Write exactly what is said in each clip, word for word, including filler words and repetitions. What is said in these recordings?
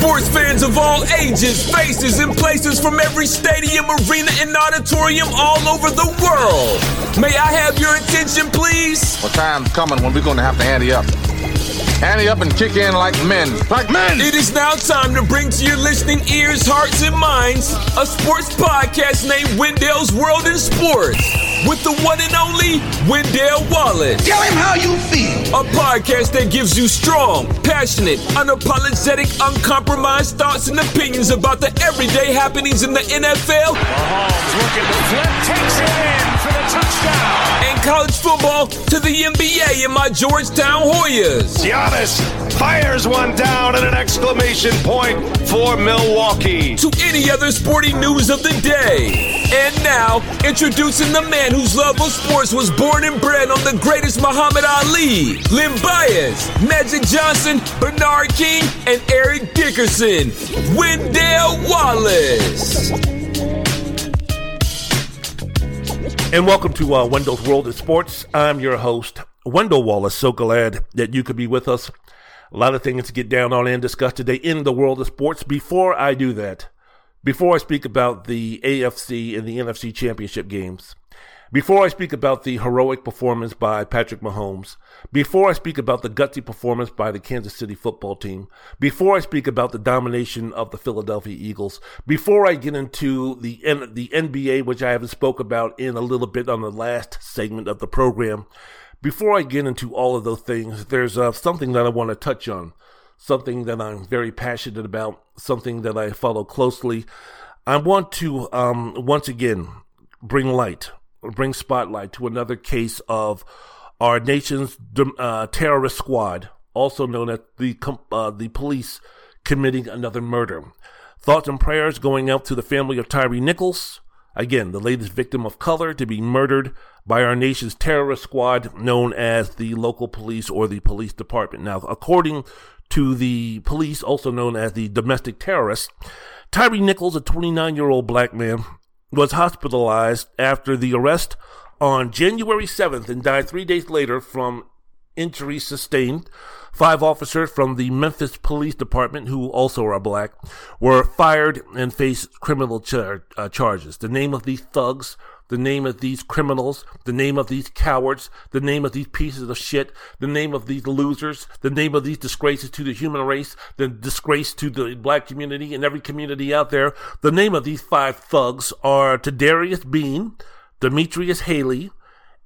Sports fans of all ages, faces, and places from every stadium, arena, and auditorium all over the world. May I have your attention, please? Well, time's coming when we're going to have to ante up. Ante up and kick in like men. Like men! It is now time to bring to your listening ears, hearts, and minds a sports podcast named Wendell's World in Sports with the one and only Wendell Wallace. Tell him how you feel. A podcast that gives you strong, passionate, unapologetic, uncompromised thoughts and opinions about the everyday happenings in the N F L. Mahomes looking to flip, takes it in for the touchdown. And college football to the N B A in my Georgetown Hoyas. Giannis fires one down and an exclamation point for Milwaukee. To any other sporting news of the day. And now, introducing the man whose love of sports was born and bred on the greatest Muhammad Ali, Lynn Bias, Magic Johnson, Bernard King, and Eric Dickerson, Wendell Wallace. And welcome to uh, Wendell's World in Sports. I'm your host, Wendell Wallace. So glad that you could be with us. A lot of things to get down on and discuss today in the world of sports. Before I do that, before I speak about the A F C and the N F C championship games, before I speak about the heroic performance by Patrick Mahomes, before I speak about the gutsy performance by the Kansas City football team, before I speak about the domination of the Philadelphia Eagles, before I get into the the N B A, which I haven't spoke about in a little bit on the last segment of the program, before I get into all of those things, there's uh, something that I want to touch on. Something that I'm very passionate about, something that I follow closely. I want to, um, once again, bring light, bring spotlight to another case of our nation's uh, terrorist squad, also known as the, uh, the police, committing another murder. Thoughts and prayers going out to the family of Tyree Nichols, again, the latest victim of color to be murdered by our nation's terrorist squad, known as the local police or the police department. Now, according to the police, also known as the domestic terrorists, Tyree Nichols, a twenty-nine-year-old black man, was hospitalized after the arrest on January seventh and died three days later from injuries sustained. Five officers from the Memphis Police Department, who also are black, were fired and faced criminal char- uh, charges. The name of these thugs, the name of these criminals, the name of these cowards, the name of these pieces of shit, the name of these losers, the name of these disgraces to the human race, the disgrace to the black community and every community out there. The name of these five thugs are Tadarius Bean, Demetrius Haley,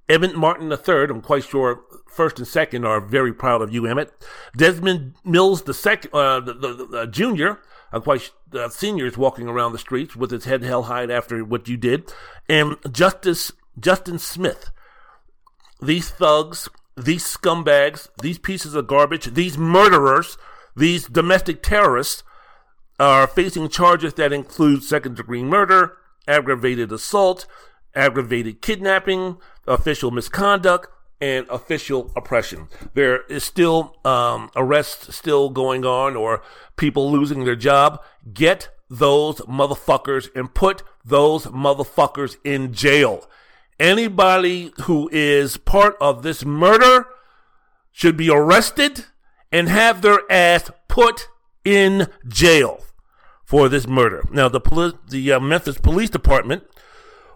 Emmett Martin the third, I'm quite sure first and second are very proud of you, Emmett. Desmond Mills the second, uh, the, the, the, uh, Junior, I'm quite uh, seniors walking around the streets with his head held high after what you did. And Justice Justin Smith. These thugs, these scumbags, these pieces of garbage, these murderers, these domestic terrorists are facing charges that include second-degree murder, aggravated assault, aggravated kidnapping, official misconduct, and official oppression. There is still um, arrests still going on or people losing their job. Get those motherfuckers and put those motherfuckers in jail. Anybody who is part of this murder should be arrested and have their ass put in jail for this murder. Now, the, poli- the uh, Memphis Police Department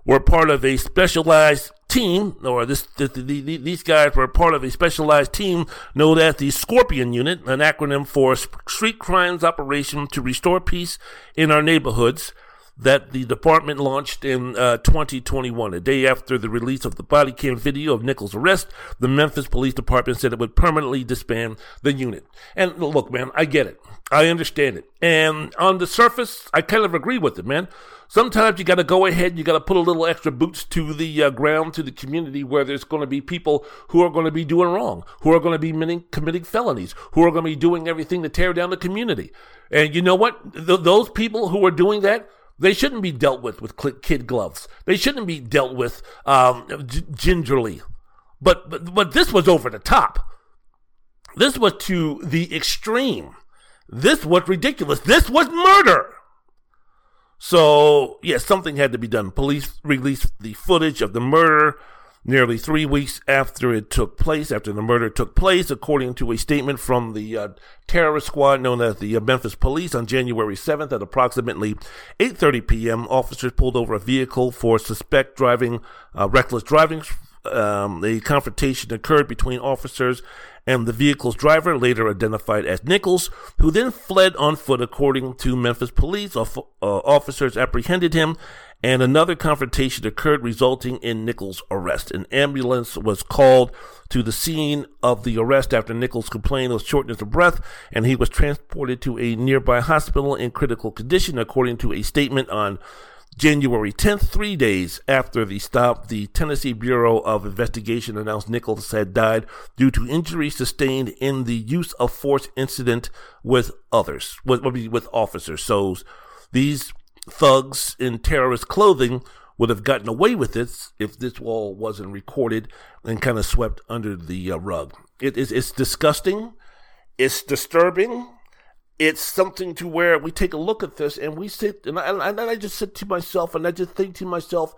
were part of a specialized team, or this the, the, the, these guys were part of a specialized team known as the Scorpion Unit, an acronym for Street Crimes Operation to Restore Peace in Our Neighborhoods, that the department launched in uh, twenty twenty-one. A day after the release of the body cam video of Nichols' arrest, the Memphis Police Department said it would permanently disband the unit. And look, man, I get it. I understand it. And on the surface, I kind of agree with it, man. Sometimes you got to go ahead and you got to put a little extra boots to the uh, ground, to the community where there's going to be people who are going to be doing wrong, who are going to be committing, committing felonies, who are going to be doing everything to tear down the community. And you know what? Th- those people who are doing that, they shouldn't be dealt with with kid gloves. They shouldn't be dealt with um, g- gingerly. But, but but this was over the top. This was to the extreme. This was ridiculous. This was murder. So, yes, yeah, something had to be done. Police released the footage of the murder nearly three weeks after it took place, after the murder took place, according to a statement from the uh, terrorist squad known as the uh, Memphis Police. On January seventh at approximately eight thirty p.m., officers pulled over a vehicle for suspect driving, uh, reckless driving. Um, a confrontation occurred between officers and the vehicle's driver, later identified as Nichols, who then fled on foot, according to Memphis police. Off- uh, officers apprehended him, and another confrontation occurred, resulting in Nichols' arrest. An ambulance was called to the scene of the arrest after Nichols complained of shortness of breath, and he was transported to a nearby hospital in critical condition, according to a statement on January tenth, three days after the stop. The Tennessee Bureau of Investigation announced Nichols had died due to injuries sustained in the use of force incident with others, with, with officers. So these thugs in terrorist clothing would have gotten away with this if this all wasn't recorded and kind of swept under the uh, rug. It is it's disgusting. It's disturbing. It's something to where we take a look at this and we sit, and I, and I just sit to myself and I just think to myself,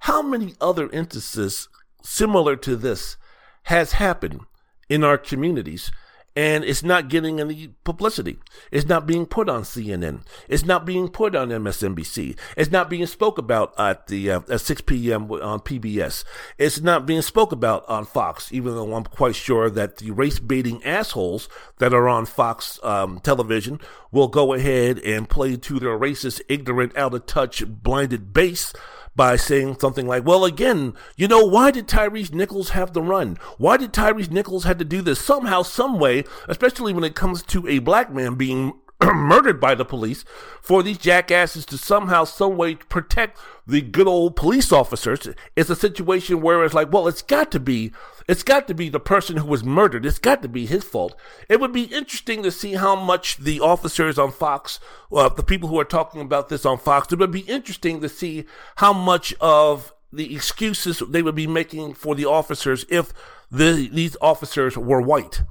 how many other instances similar to this has happened in our communities? And it's not getting any publicity. It's not being put on C N N. It's not being put on M S N B C. It's not being spoke about at the uh, at six p.m. on P B S. It's not being spoke about on Fox, even though I'm quite sure that the race-baiting assholes that are on Fox um, television will go ahead and play to their racist, ignorant, out-of-touch, blinded base by saying something like, well, again, you know, why did Tyree Nichols have to run? Why did Tyree Nichols have to do this? Somehow, some way, especially when it comes to a black man being murdered by the police, for these jackasses to somehow, some way protect the good old police officers. It's a situation where it's like, well, it's got to be, it's got to be the person who was murdered. It's got to be his fault. It would be interesting to see how much the officers on Fox, uh, the people who are talking about this on Fox, it would be interesting to see how much of the excuses they would be making for the officers if the, these officers were white.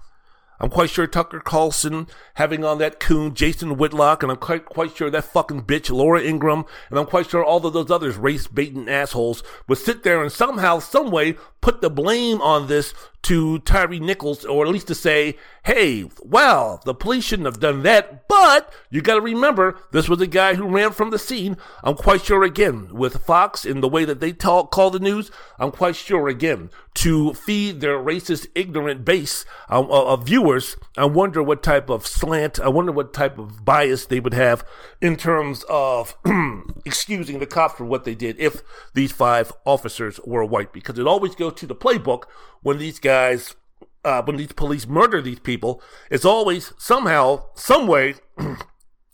I'm quite sure Tucker Carlson having on that coon, Jason Whitlock, and I'm quite, quite sure that fucking bitch, Laura Ingram, and I'm quite sure all of those others, race-baiting assholes, would sit there and somehow, someway, put the blame on this to Tyree Nichols, or at least to say, hey, well, the police shouldn't have done that, but you got to remember, this was a guy who ran from the scene. I'm quite sure, again, with Fox and the way that they talk, call the news, I'm quite sure, again, to feed their racist, ignorant base of, of viewers, I wonder what type of slant, I wonder what type of bias they would have in terms of excusing the cops for what they did if these five officers were white, because it always goes to the playbook when these guys, uh, when these police murder these people, it's always somehow, some way,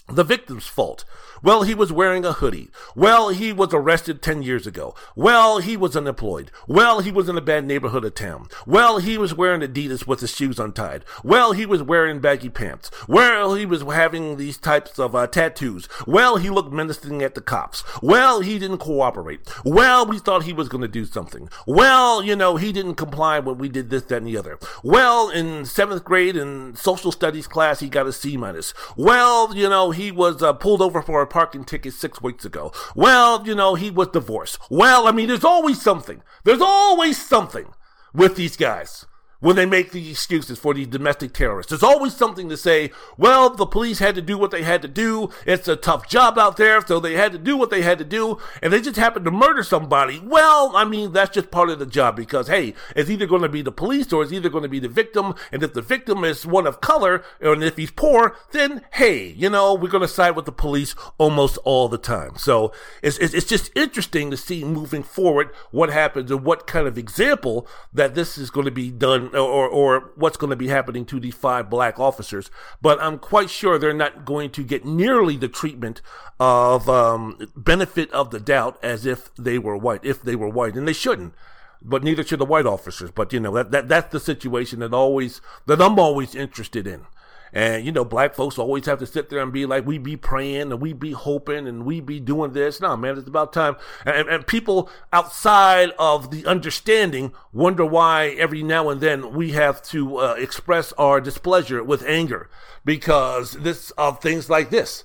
the victim's fault. Well, he was wearing a hoodie. Well, he was arrested ten years ago. Well, he was unemployed. Well, he was in a bad neighborhood of town. Well, he was wearing Adidas with his shoes untied. Well, he was wearing baggy pants. Well, he was having these types of uh, tattoos. Well, he looked menacing at the cops. Well, he didn't cooperate. Well, we thought he was going to do something. Well, you know, he didn't comply when we did this, that, and the other. Well, in seventh grade in social studies class, he got a C minus. Well, you know, he was uh, pulled over for a parking ticket six weeks ago. Well, you know, he was divorced. Well, I mean, there's always something. There's always something with these guys when they make the excuses for these domestic terrorists. There's always something to say, well, the police had to do what they had to do. It's a tough job out there, so they had to do what they had to do, and they just happened to murder somebody. Well, I mean, that's just part of the job because, hey, it's either going to be the police or it's either going to be the victim, and if the victim is one of color, and if he's poor, then, hey, you know, we're going to side with the police almost all the time. So it's, it's, it's just interesting to see moving forward what happens and what kind of example that this is going to be done Or, or what's going to be happening to these five black officers. But I'm quite sure they're not going to get nearly the treatment of um, benefit of the doubt as if they were white, if they were white. And they shouldn't, but neither should the white officers. But, you know, that, that that's the situation that always that I'm always interested in. And, you know, black folks always have to sit there and be like, we be praying and we be hoping and we be doing this. No, man, it's about time. And, and people outside of the understanding wonder why every now and then we have to uh, express our displeasure with anger because this of things like this.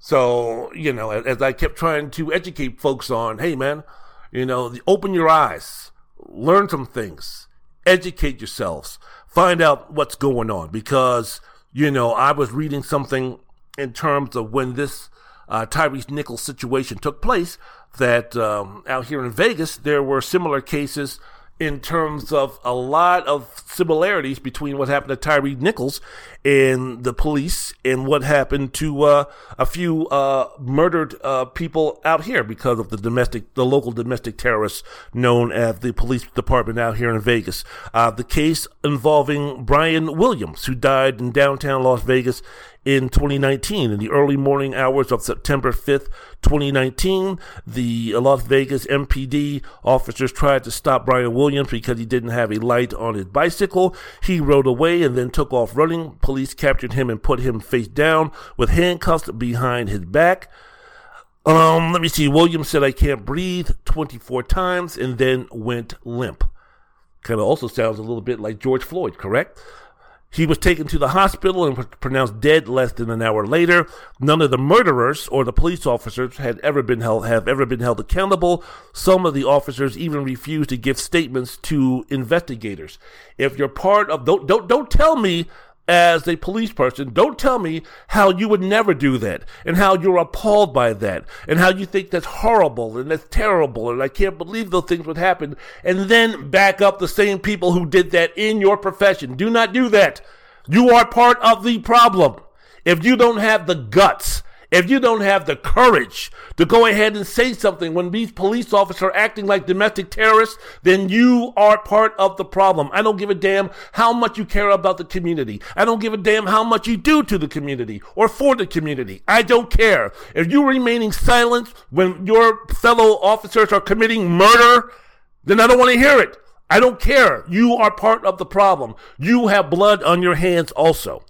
So, you know, as I kept trying to educate folks on, hey, man, you know, open your eyes. learn some things, educate yourselves, find out what's going on. Because, you know, I was reading something in terms of when this uh, Tyree Nichols situation took place, that um, out here in Vegas, there were similar cases in terms of a lot of similarities between what happened to Tyree Nichols and the police and what happened to uh, a few uh, murdered uh, people out here because of the domestic, the local domestic terrorists known as the police department out here in Vegas. Uh, the case involving Brian Williams, who died in downtown Las Vegas in twenty nineteen, in the early morning hours of September fifth, twenty nineteen, the Las Vegas M P D officers tried to stop Brian Williams because he didn't have a light on his bicycle. He rode away and then took off running. Police captured him and put him face down with handcuffs behind his back. Um, let me see. Williams said, "I can't breathe," twenty-four times, and then went limp. Kind of also sounds a little bit like George Floyd, correct? He was taken to the hospital and was pronounced dead less than an hour later. None of the murderers or the police officers had ever been held, have ever been held accountable. Some of the officers even refused to give statements to investigators. If you're part of, don't, don't, don't tell me as a police person, don't tell me how you would never do that and how you're appalled by that and how you think that's horrible and that's terrible and I can't believe those things would happen, and then back up the same people who did that in your profession. Do not do that. You are part of the problem. If you don't have the guts, if you don't have the courage to go ahead and say something when these police officers are acting like domestic terrorists, then you are part of the problem. I don't give a damn how much you care about the community. I don't give a damn how much you do to the community or for the community. I don't care. If you're remaining silent when your fellow officers are committing murder, then I don't want to hear it. I don't care. You are part of the problem. You have blood on your hands also.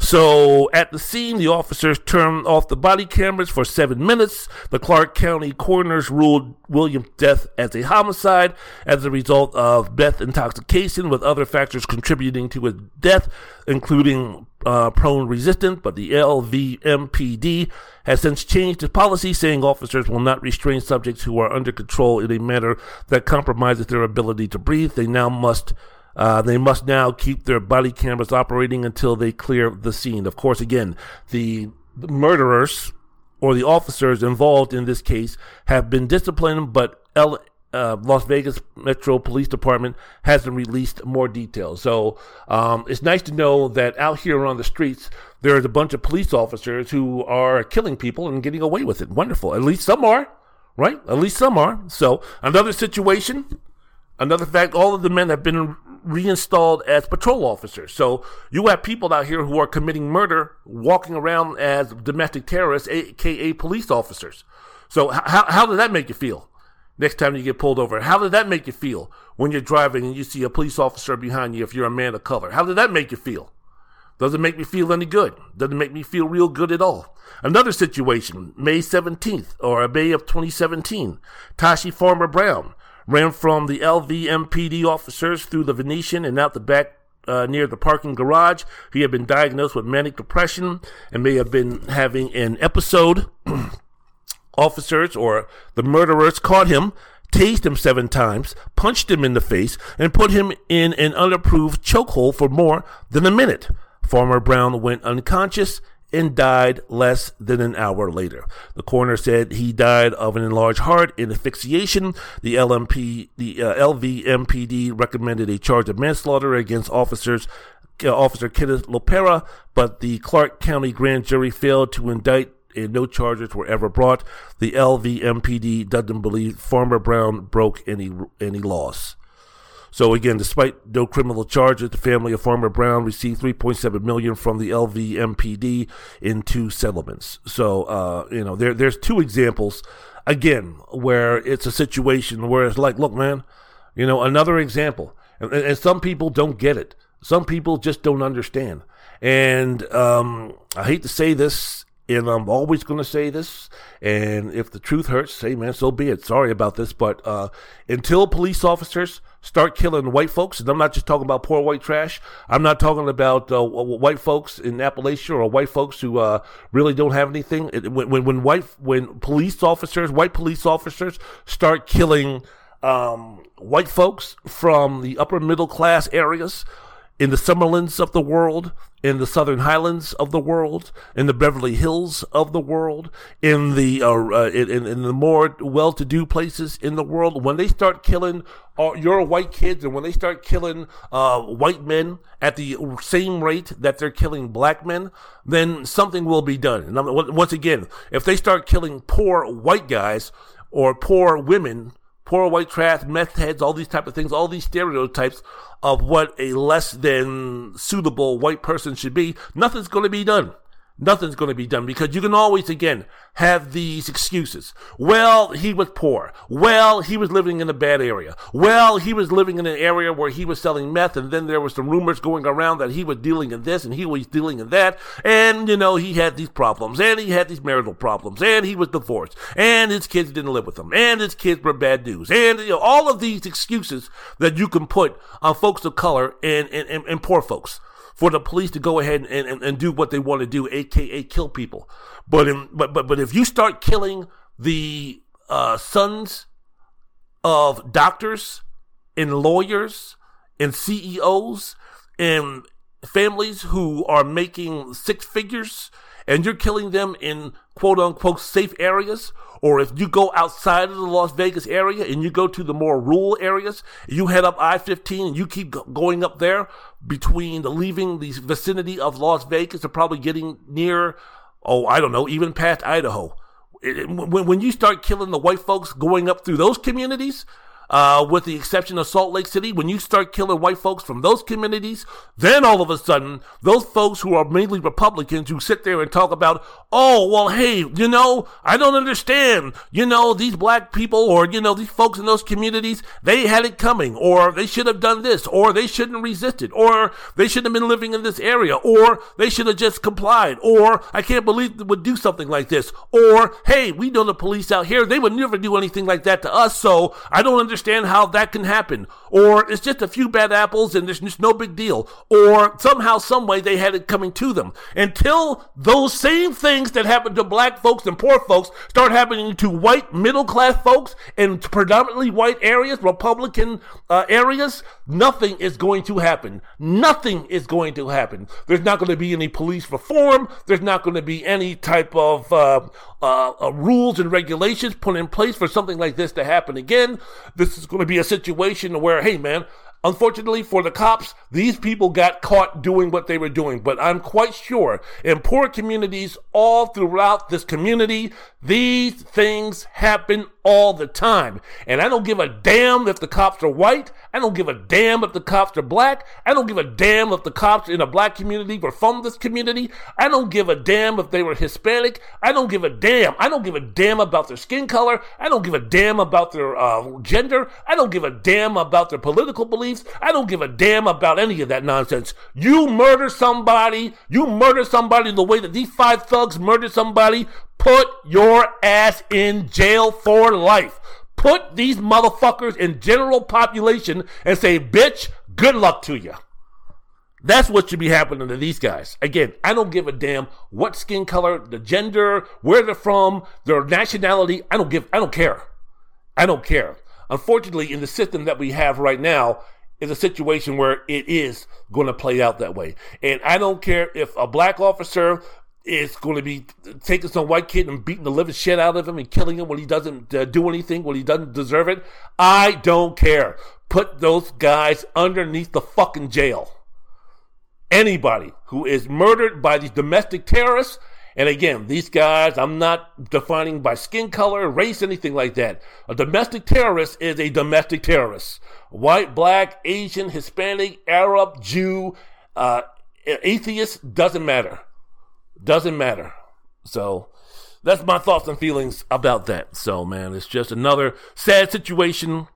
So at the scene, the officers turned off the body cameras for seven minutes. The Clark County coroners ruled Williams' death as a homicide as a result of breath intoxication, with other factors contributing to his death, including uh, prone resistance. But the L V M P D has since changed its policy, saying officers will not restrain subjects who are under control in a manner that compromises their ability to breathe. They now must Uh, they must now keep their body cameras operating until they clear the scene. Of course, again, the murderers or the officers involved in this case have been disciplined, but L- uh, Las Vegas Metro Police Department hasn't released more details. So um, it's nice to know that out here on the streets, there's a bunch of police officers who are killing people and getting away with it. Wonderful. At least some are, right? At least some are. So another situation, another fact, all of the men have been reinstalled as patrol officers. So you have people out here who are committing murder, walking around as domestic terrorists, aka police officers. So how how does that make you feel next time you get pulled over? How does that make you feel when you're driving and you see a police officer behind you if you're a man of color? How does that make you feel? Doesn't make me feel any good. Doesn't make me feel real good at all. Another situation, May seventeenth, or May of twenty seventeen, Tashi Farmer Brown ran from the L V M P D officers through the Venetian and out the back uh, near the parking garage. He had been diagnosed with manic depression and may have been having an episode. Officers or the murderers caught him, tased him seven times, punched him in the face, and put him in an unapproved chokehold for more than a minute. Farmer Brown went unconscious and died less than an hour later. The coroner said he died of an enlarged heart and asphyxiation. The L M P, the uh, L V M P D recommended a charge of manslaughter against officers, uh, Officer Kenneth Lopera, but the Clark County grand jury failed to indict and no charges were ever brought. The L V M P D doesn't believe Farmer Brown broke any any laws. So again, despite no criminal charges, the family of Farmer Brown received three point seven million dollars from the L V M P D in two settlements. So, uh, you know, there there's two examples, again, where it's a situation where it's like, look, man, you know, another example. And, and some people don't get it. Some people just don't understand. And um, I hate to say this, and I'm always going to say this, and if the truth hurts, hey, man, so be it. Sorry about this, but uh, until police officers start killing white folks, and I'm not just talking about poor white trash. I'm not talking about uh, white folks in Appalachia or white folks who uh, really don't have anything. It, when when when, white, when police officers, white police officers, start killing um, white folks from the upper middle class areas in the Summerlands of the world, in the Southern Highlands of the world, in the Beverly Hills of the world, in the uh, uh, in, in the more well-to-do places in the world, when they start killing all your white kids and when they start killing uh, white men at the same rate that they're killing black men, then something will be done. And once again, if they start killing poor white guys or poor women, poor white trash, meth heads, all these type of things, all these stereotypes of what a less than suitable white person should be, nothing's going to be done. Nothing's going to be done because you can always, again, have these excuses. Well, he was poor. Well, he was living in a bad area. Well, he was living in an area where he was selling meth, and then there were some rumors going around that he was dealing in this and he was dealing in that. And, you know, he had these problems, and he had these marital problems, and he was divorced, and his kids didn't live with him, and his kids were bad news, and, you know, all of these excuses that you can put on folks of color and, and, and, and poor folks, for the police to go ahead and, and, and do what they want to do, aka kill people. But in, but but but if you start killing the uh, sons of doctors and lawyers and C E Os and families who are making six figures, and you're killing them in quote-unquote safe areas, or if you go outside of the Las Vegas area and you go to the more rural areas, you head up I fifteen and you keep going up there between the, leaving the vicinity of Las Vegas and probably getting near, oh, I don't know, even past Idaho. It, it, when, when you start killing the white folks going up through those communities, uh, with the exception of Salt Lake City, when you start killing white folks from those communities, then all of a sudden, those folks who are mainly Republicans who sit there and talk about, oh, well, hey, you know, I don't understand. You know, these black people or, you know, these folks in those communities, they had it coming, or they should have done this, or they shouldn't resist it, or they shouldn't have been living in this area, or they should have just complied, or I can't believe they would do something like this, or, hey, we know the police out here, they would never do anything like that to us, so I don't understand. understand how that can happen, or it's just a few bad apples and there's just no big deal, or somehow, some way they had it coming to them, until those same things that happened to black folks and poor folks start happening to white middle class folks in predominantly white areas, Republican uh, areas. Nothing is going to happen. Nothing is going to happen. There's not going to be any police reform. There's not going to be any type of uh, uh, uh, rules and regulations put in place for something like this to happen again. This is going to be a situation where, hey, man, unfortunately for the cops, these people got caught doing what they were doing. But I'm quite sure in poor communities all throughout this community, these things happen all the time. And I don't give a damn if the cops are white. I don't give a damn if the cops are black. I don't give a damn if the cops in a black community were from this community. I don't give a damn if they were Hispanic. I don't give a damn. I don't give a damn about their skin color. I don't give a damn about their uh, gender. I don't give a damn about their political beliefs. I don't give a damn about any of that nonsense. You murder somebody, you murder somebody the way that these five thugs murdered somebody, put your ass in jail for life. Put these motherfuckers in general population and say, bitch, good luck to you. That's what should be happening to these guys. Again, I don't give a damn what skin color, the gender, where they're from, their nationality. I don't give, I don't care. I don't care. Unfortunately, in the system that we have right now, is a situation where it is going to play out that way. And I don't care if a black officer is going to be taking some white kid and beating the living shit out of him and killing him when he doesn't uh, do anything, when he doesn't deserve it. I don't care. Put those guys underneath the fucking jail. Anybody who is murdered by these domestic terrorists, and again, these guys, I'm not defining by skin color, race, anything like that. A domestic terrorist is a domestic terrorist. White, black, Asian, Hispanic, Arab, Jew, uh, atheist, doesn't matter. Doesn't matter. So that's my thoughts and feelings about that. So, man, it's just another sad situation.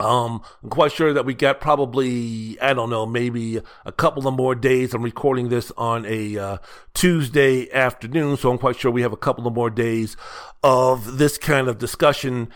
Um, I'm quite sure that we got probably, I don't know, maybe a couple of more days. I'm recording this on a uh, Tuesday afternoon, so I'm quite sure we have a couple of more days of this kind of discussion.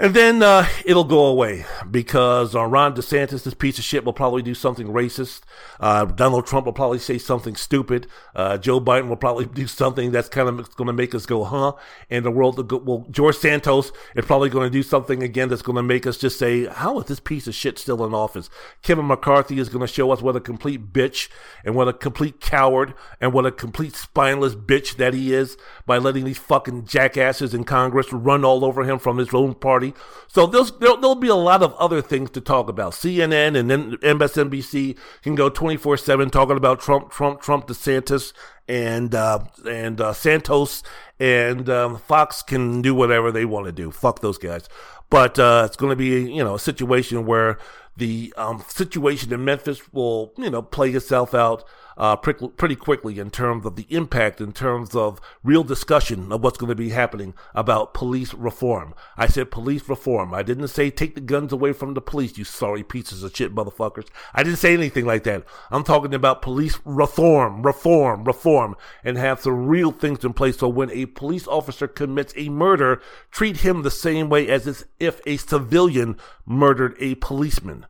And then uh, it'll go away because uh, Ron DeSantis, this piece of shit, will probably do something racist. Uh, Donald Trump will probably say something stupid. Uh, Joe Biden will probably do something that's kind of going to make us go, huh? And the world will go, well, George Santos is probably going to do something again that's going to make us just say, how is this piece of shit still in office? Kevin McCarthy is going to show us what a complete bitch and what a complete coward and what a complete spineless bitch that he is by letting these fucking jackasses in Congress run all over him from his own party. So there's, there'll, there'll be a lot of other things to talk about. C N N and then M S N B C can go twenty-four seven talking about Trump, Trump, Trump, DeSantis, and uh, and uh, Santos, and um, Fox can do whatever they want to do. Fuck those guys. But uh, it's going to be, you know, a situation where the um, situation in Memphis will, you know, play itself out uh, pretty quickly in terms of the impact, in terms of real discussion of what's going to be happening about police reform. I said police reform. I didn't say take the guns away from the police, you sorry pieces of shit motherfuckers. I didn't say anything like that. I'm talking about police reform, reform, reform, and have some real things in place so when a police officer commits a murder, treat him the same way as if a civilian murdered a policeman.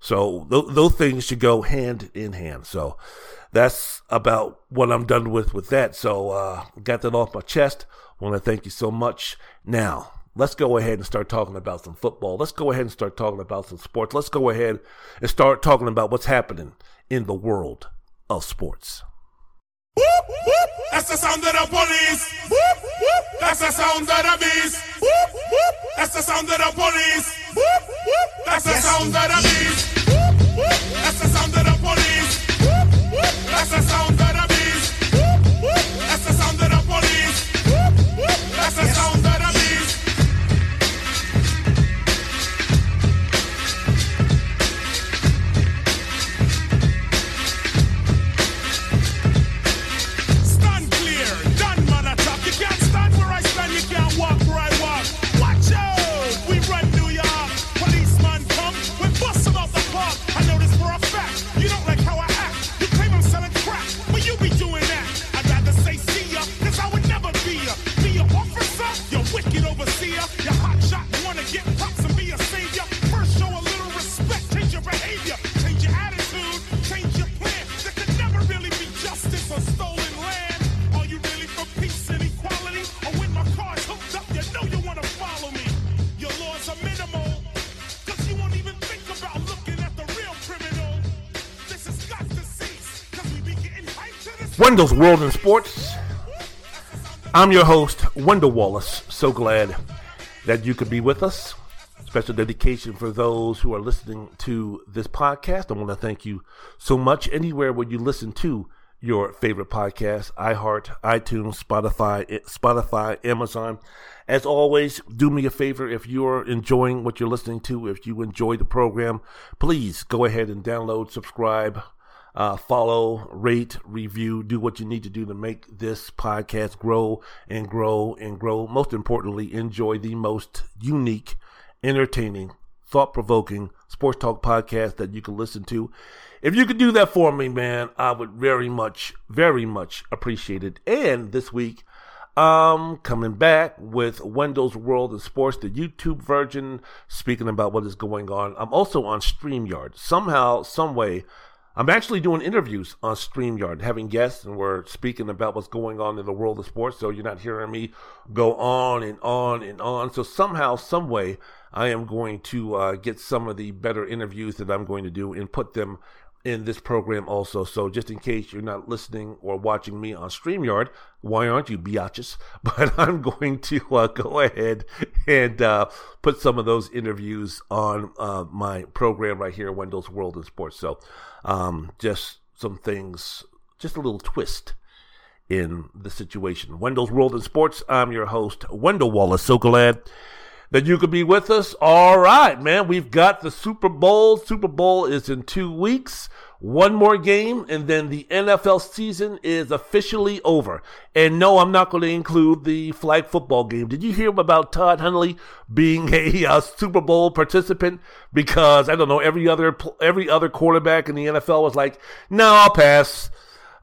So th- those things should go hand in hand. So that's about what I'm done with with that. So uh, got that off my chest. I want to thank you so much. Now, let's go ahead and start talking about some football. Let's go ahead and start talking about some sports. Let's go ahead and start talking about what's happening in the world of sports. Whoop, whoop. That's the sound of the police. Whoop, whoop. That's the sound of the beast. Whoop, whoop. That's the sound of the police. Whoop, whoop. That's the sound of the beast. Whoop, whoop. That's the sound of the police. Whoop, whoop. That's the sound of the beast. Whoop, whoop. That's the sound of the police. Whoop, whoop. That's the sound of the beast. Wendell's World in Sports. I'm your host, Wendell Wallace. So glad that you could be with us. Special dedication for those who are listening to this podcast. I want to thank you so much. Anywhere where you listen to your favorite podcast, iHeart, iTunes, Spotify, Spotify, Amazon. As always, do me a favor. If you're enjoying what you're listening to, if you enjoy the program, please go ahead and download, subscribe, Uh, follow, rate, review, do what you need to do to make this podcast grow and grow and grow. Most importantly, enjoy the most unique, entertaining, thought-provoking sports talk podcast that you can listen to. If you could do that for me, man, I would very much, very much appreciate it. And this week, I'm coming back with Wendell's World in Sports, the YouTube version, speaking about what is going on. I'm also on StreamYard. Somehow, someway, I'm actually doing interviews on StreamYard, having guests, and we're speaking about what's going on in the world of sports, so you're not hearing me go on and on and on. So somehow, someway, I am going to uh, get some of the better interviews that I'm going to do and put them in this program also. So just in case you're not listening or watching me on StreamYard, why aren't you, biatches? But I'm going to uh, go ahead and uh, put some of those interviews on uh, my program right here, Wendell's World in Sports. So um, just some things, just a little twist in the situation. Wendell's World in Sports. I'm your host, Wendell Wallace. So glad that you could be with us. All right, man. We've got the Super Bowl. Super Bowl is in two weeks. One more game, and then the N F L season is officially over. And no, I'm not going to include the flag football game. Did you hear about Todd Hundley being a uh, Super Bowl participant? Because, I don't know, every other every other quarterback in the N F L was like, no, I'll pass.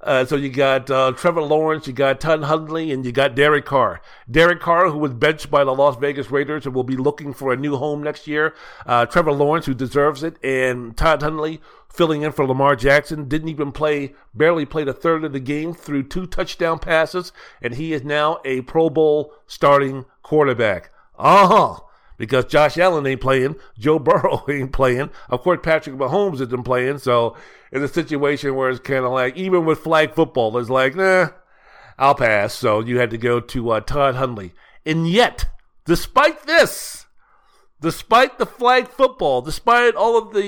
Uh, so you got uh, Trevor Lawrence, you got Todd Hundley, and you got Derek Carr. Derek Carr, who was benched by the Las Vegas Raiders and will be looking for a new home next year. Uh, Trevor Lawrence, who deserves it, and Todd Hundley, filling in for Lamar Jackson, didn't even play, barely played a third of the game, threw two touchdown passes, and he is now a Pro Bowl starting quarterback. Uh-huh. Because Josh Allen ain't playing, Joe Burrow ain't playing, of course Patrick Mahomes isn't playing, so it's a situation where it's kind of like, even with flag football, it's like, nah, I'll pass. So you had to go to uh, Todd Hundley. And yet, despite this, despite the flag football, despite all of the,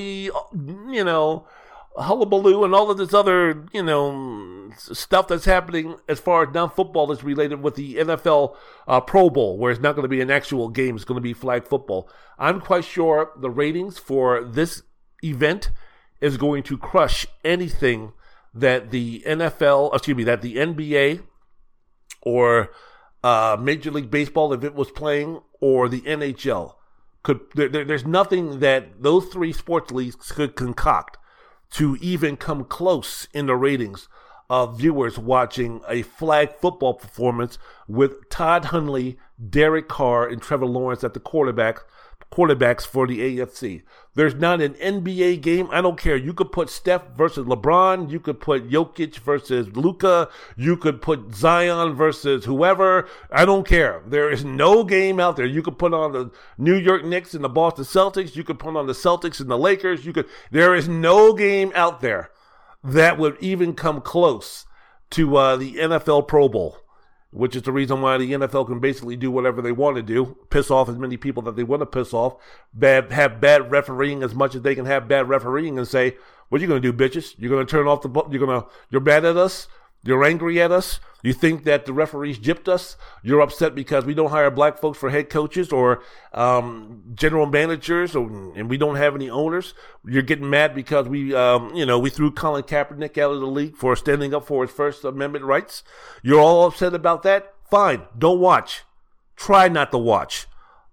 you know, hullabaloo and all of this other, you know, stuff that's happening as far as non-football is related with the N F L uh, Pro Bowl, where it's not going to be an actual game, it's going to be flag football. I'm quite sure the ratings for this event is going to crush anything that the N F L, excuse me, that the N B A or uh, Major League Baseball, if it was playing, or the N H L could. There, there, there's nothing that those three sports leagues could concoct to even come close in the ratings of viewers watching a flag football performance with Todd Hundley, Derek Carr, and Trevor Lawrence at the quarterback, quarterbacks for the A F C. There's not an N B A game. I don't care. You could put Steph versus LeBron. You could put Jokic versus Luka. You could put Zion versus whoever. I don't care. There is no game out there. You could put on the New York Knicks and the Boston Celtics. You could put on the Celtics and the Lakers. You could. There is no game out there that would even come close to uh, the N F L Pro Bowl, which is the reason why the N F L can basically do whatever they want to do, piss off as many people that they want to piss off, bad, have bad refereeing as much as they can have bad refereeing, and say, what are you going to do, bitches? You're going to turn off the ball? You're going to, you're mad at us? You're angry at us? You think that the referees gypped us? You're upset because we don't hire black folks for head coaches or um, general managers, or, and we don't have any owners. You're getting mad because we, um, you know, we threw Colin Kaepernick out of the league for standing up for his First Amendment rights. You're all upset about that? Fine, don't watch. Try not to watch.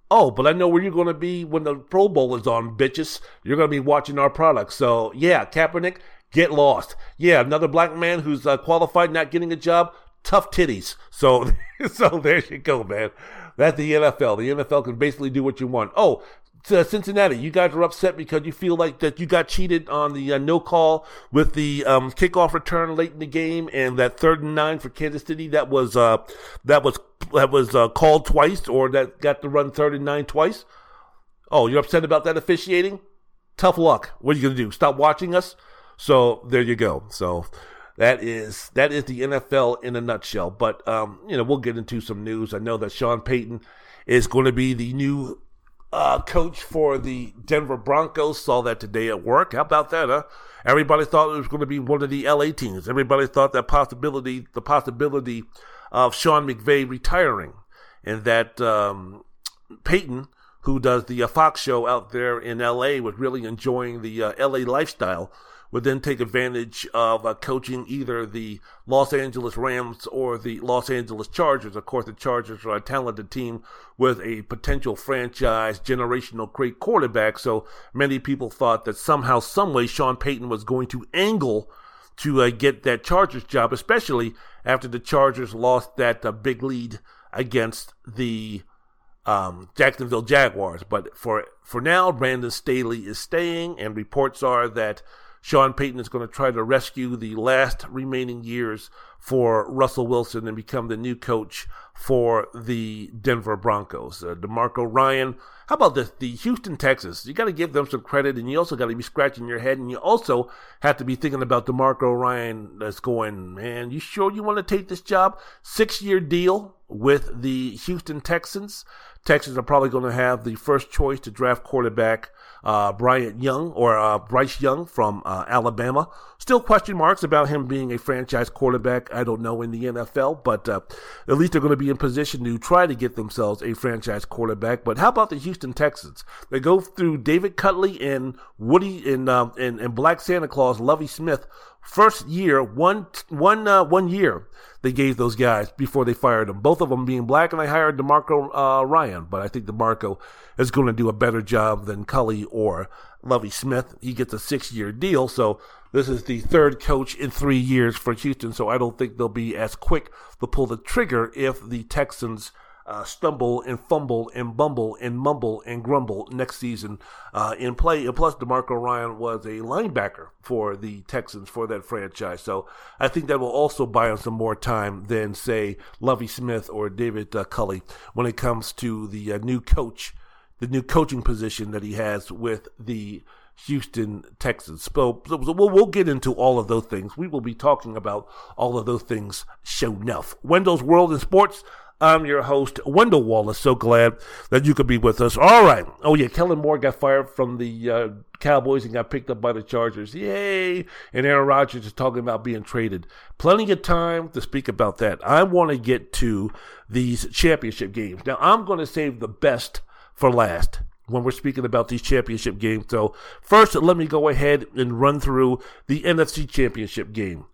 Oh, but I know where you're going to be when the Pro Bowl is on, bitches. You're going to be watching our product. So, yeah, Kaepernick, get lost. Yeah, another black man who's uh, qualified, not getting a job, tough titties. So, so there you go, man. That's the N F L. The N F L can basically do what you want. Oh, uh, Cincinnati, you guys are upset because you feel like that you got cheated on the uh, no call with the um, kickoff return late in the game, and that third and nine for Kansas City that was uh, that was that was uh, called twice, or that got to run third and nine twice. Oh, you're upset about that officiating? Tough luck. What are you gonna do? Stop watching us? So there you go. So that is that is the N F L in a nutshell. But um, you know, we'll get into some news. I know that Sean Payton is going to be the new uh, coach for the Denver Broncos. Saw that today at work. How about that, huh? Everybody thought it was going to be one of the L A teams. Everybody thought that possibility, the possibility of Sean McVay retiring, and that um, Payton, who does the uh, Fox show out there in L A, was really enjoying the uh, L A lifestyle, would then take advantage of uh, coaching either the Los Angeles Rams or the Los Angeles Chargers. Of course, the Chargers are a talented team with a potential franchise, generational, great quarterback. So many people thought that somehow, someway, Sean Payton was going to angle to uh, get that Chargers job, especially after the Chargers lost that uh, big lead against the Um, Jacksonville Jaguars. But for for now, Brandon Staley is staying, and reports are that Sean Payton is going to try to rescue the last remaining years for Russell Wilson and become the new coach for the Denver Broncos. Uh, DeMarco Ryan, how about this? The Houston Texans, you got to give them some credit, and you also got to be scratching your head, and you also have to be thinking about DeMarco Ryan that's going, man, you sure you want to take this job? Six-year deal with the Houston Texans. Texans are probably going to have the first choice to draft quarterback Uh, Bryant Young or uh, Bryce Young from uh, Alabama. Still question marks about him being a franchise quarterback. I don't know in the N F L, but uh, at least they're going to be in position to try to get themselves a franchise quarterback. But how about the Houston Texans? They go through David Cutley and Woody and um, and, and Black Santa Claus, Lovie Smith. First year, one one uh, one year they gave those guys before they fired them. Both of them being black, and they hired DeMarco uh, Ryan. But I think DeMarco is going to do a better job than Culley or Lovie Smith. He gets a six-year deal, so this is the third coach in three years for Houston, so I don't think they'll be as quick to pull the trigger if the Texans uh, stumble and fumble and bumble and mumble and grumble next season uh, in play. And plus, DeMarco Ryan was a linebacker for the Texans for that franchise, so I think that will also buy them some more time than, say, Lovie Smith or David uh, Culley when it comes to the uh, new coach the new coaching position that he has with the Houston Texans. So, so we'll, we'll get into all of those things. We will be talking about all of those things soon enough. Wendell's World in Sports. I'm your host, Wendell Wallace. So glad that you could be with us. All right. Oh, yeah, Kellen Moore got fired from the uh, Cowboys and got picked up by the Chargers. Yay! And Aaron Rodgers is talking about being traded. Plenty of time to speak about that. I want to get to these championship games. Now, I'm going to save the best for last when we're speaking about these championship games. So first, let me go ahead and run through the N F C championship game.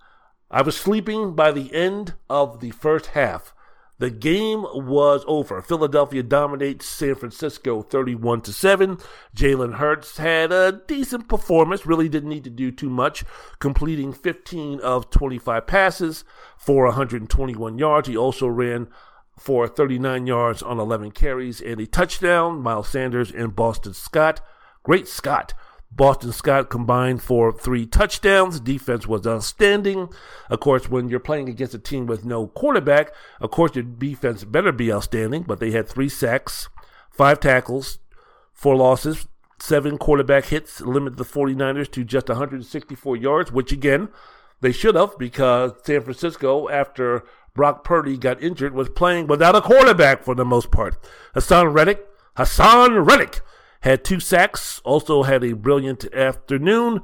I was sleeping by the end of the first half. The game was over. Philadelphia dominates San Francisco thirty-one to seven. Jalen Hurts had a decent performance, really didn't need to do too much, completing fifteen of twenty-five passes for one hundred twenty-one yards. He also ran for thirty-nine yards on eleven carries and a touchdown. Miles Sanders and Boston Scott, great Scott, Boston Scott combined for three touchdowns. Defense was outstanding. Of course, when you're playing against a team with no quarterback, of course your defense better be outstanding, but they had three sacks, five tackles, four losses, seven quarterback hits, limited the 49ers to just one hundred sixty-four yards, which again, they should have, because San Francisco, after Brock Purdy got injured, was playing without a quarterback for the most part. Hassan Reddick, Hassan Reddick had two sacks, also had a brilliant afternoon.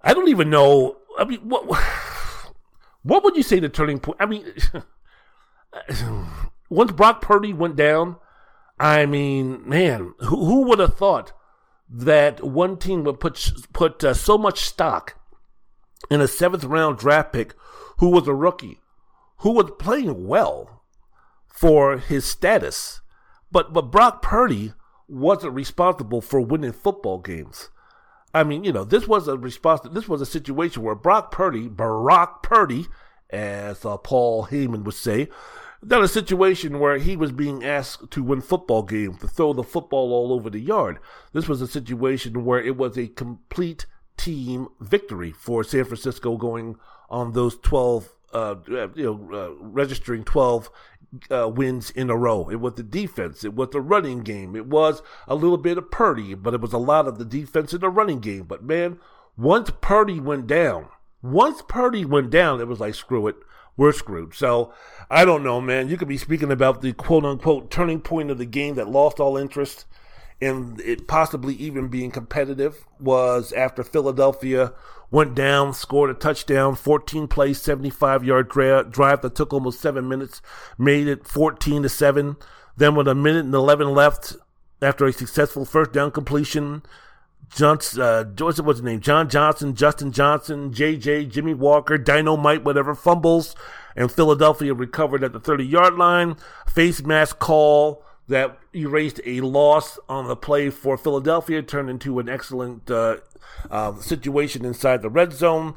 I don't even know, I mean, what what would you say the turning point? I mean, once Brock Purdy went down, I mean, man, who, who would have thought that one team would put, put uh, so much stock in a seventh-round draft pick who was a rookie, who was playing well for his status, but but Brock Purdy wasn't responsible for winning football games. I mean, you know, this was a response. This was a situation where Brock Purdy, Brock Purdy, as uh, Paul Heyman would say, not a situation where he was being asked to win football games, to throw the football all over the yard. This was a situation where it was a complete team victory for San Francisco, going on those twelve. Uh, you know, uh, registering twelve uh, wins in a row. It was the defense. It was the running game. It was a little bit of Purdy, but it was a lot of the defense and the running game. But man, once Purdy went down, once Purdy went down, it was like, screw it, we're screwed. So I don't know, man. You could be speaking about the quote-unquote turning point of the game that lost all interest, and it possibly even being competitive, was after Philadelphia went down, scored a touchdown, fourteen play, seventy-five-yard drive that took almost seven minutes, made it fourteen to seven. Then with a minute and eleven left, after a successful first down completion, Johnson, uh, what's his name? John Johnson, Justin Johnson, J J, Jimmy Walker, Dynamite, whatever, fumbles, and Philadelphia recovered at the thirty-yard line. Face mask call that erased a loss on the play for Philadelphia, turned into an excellent uh, uh, situation inside the red zone.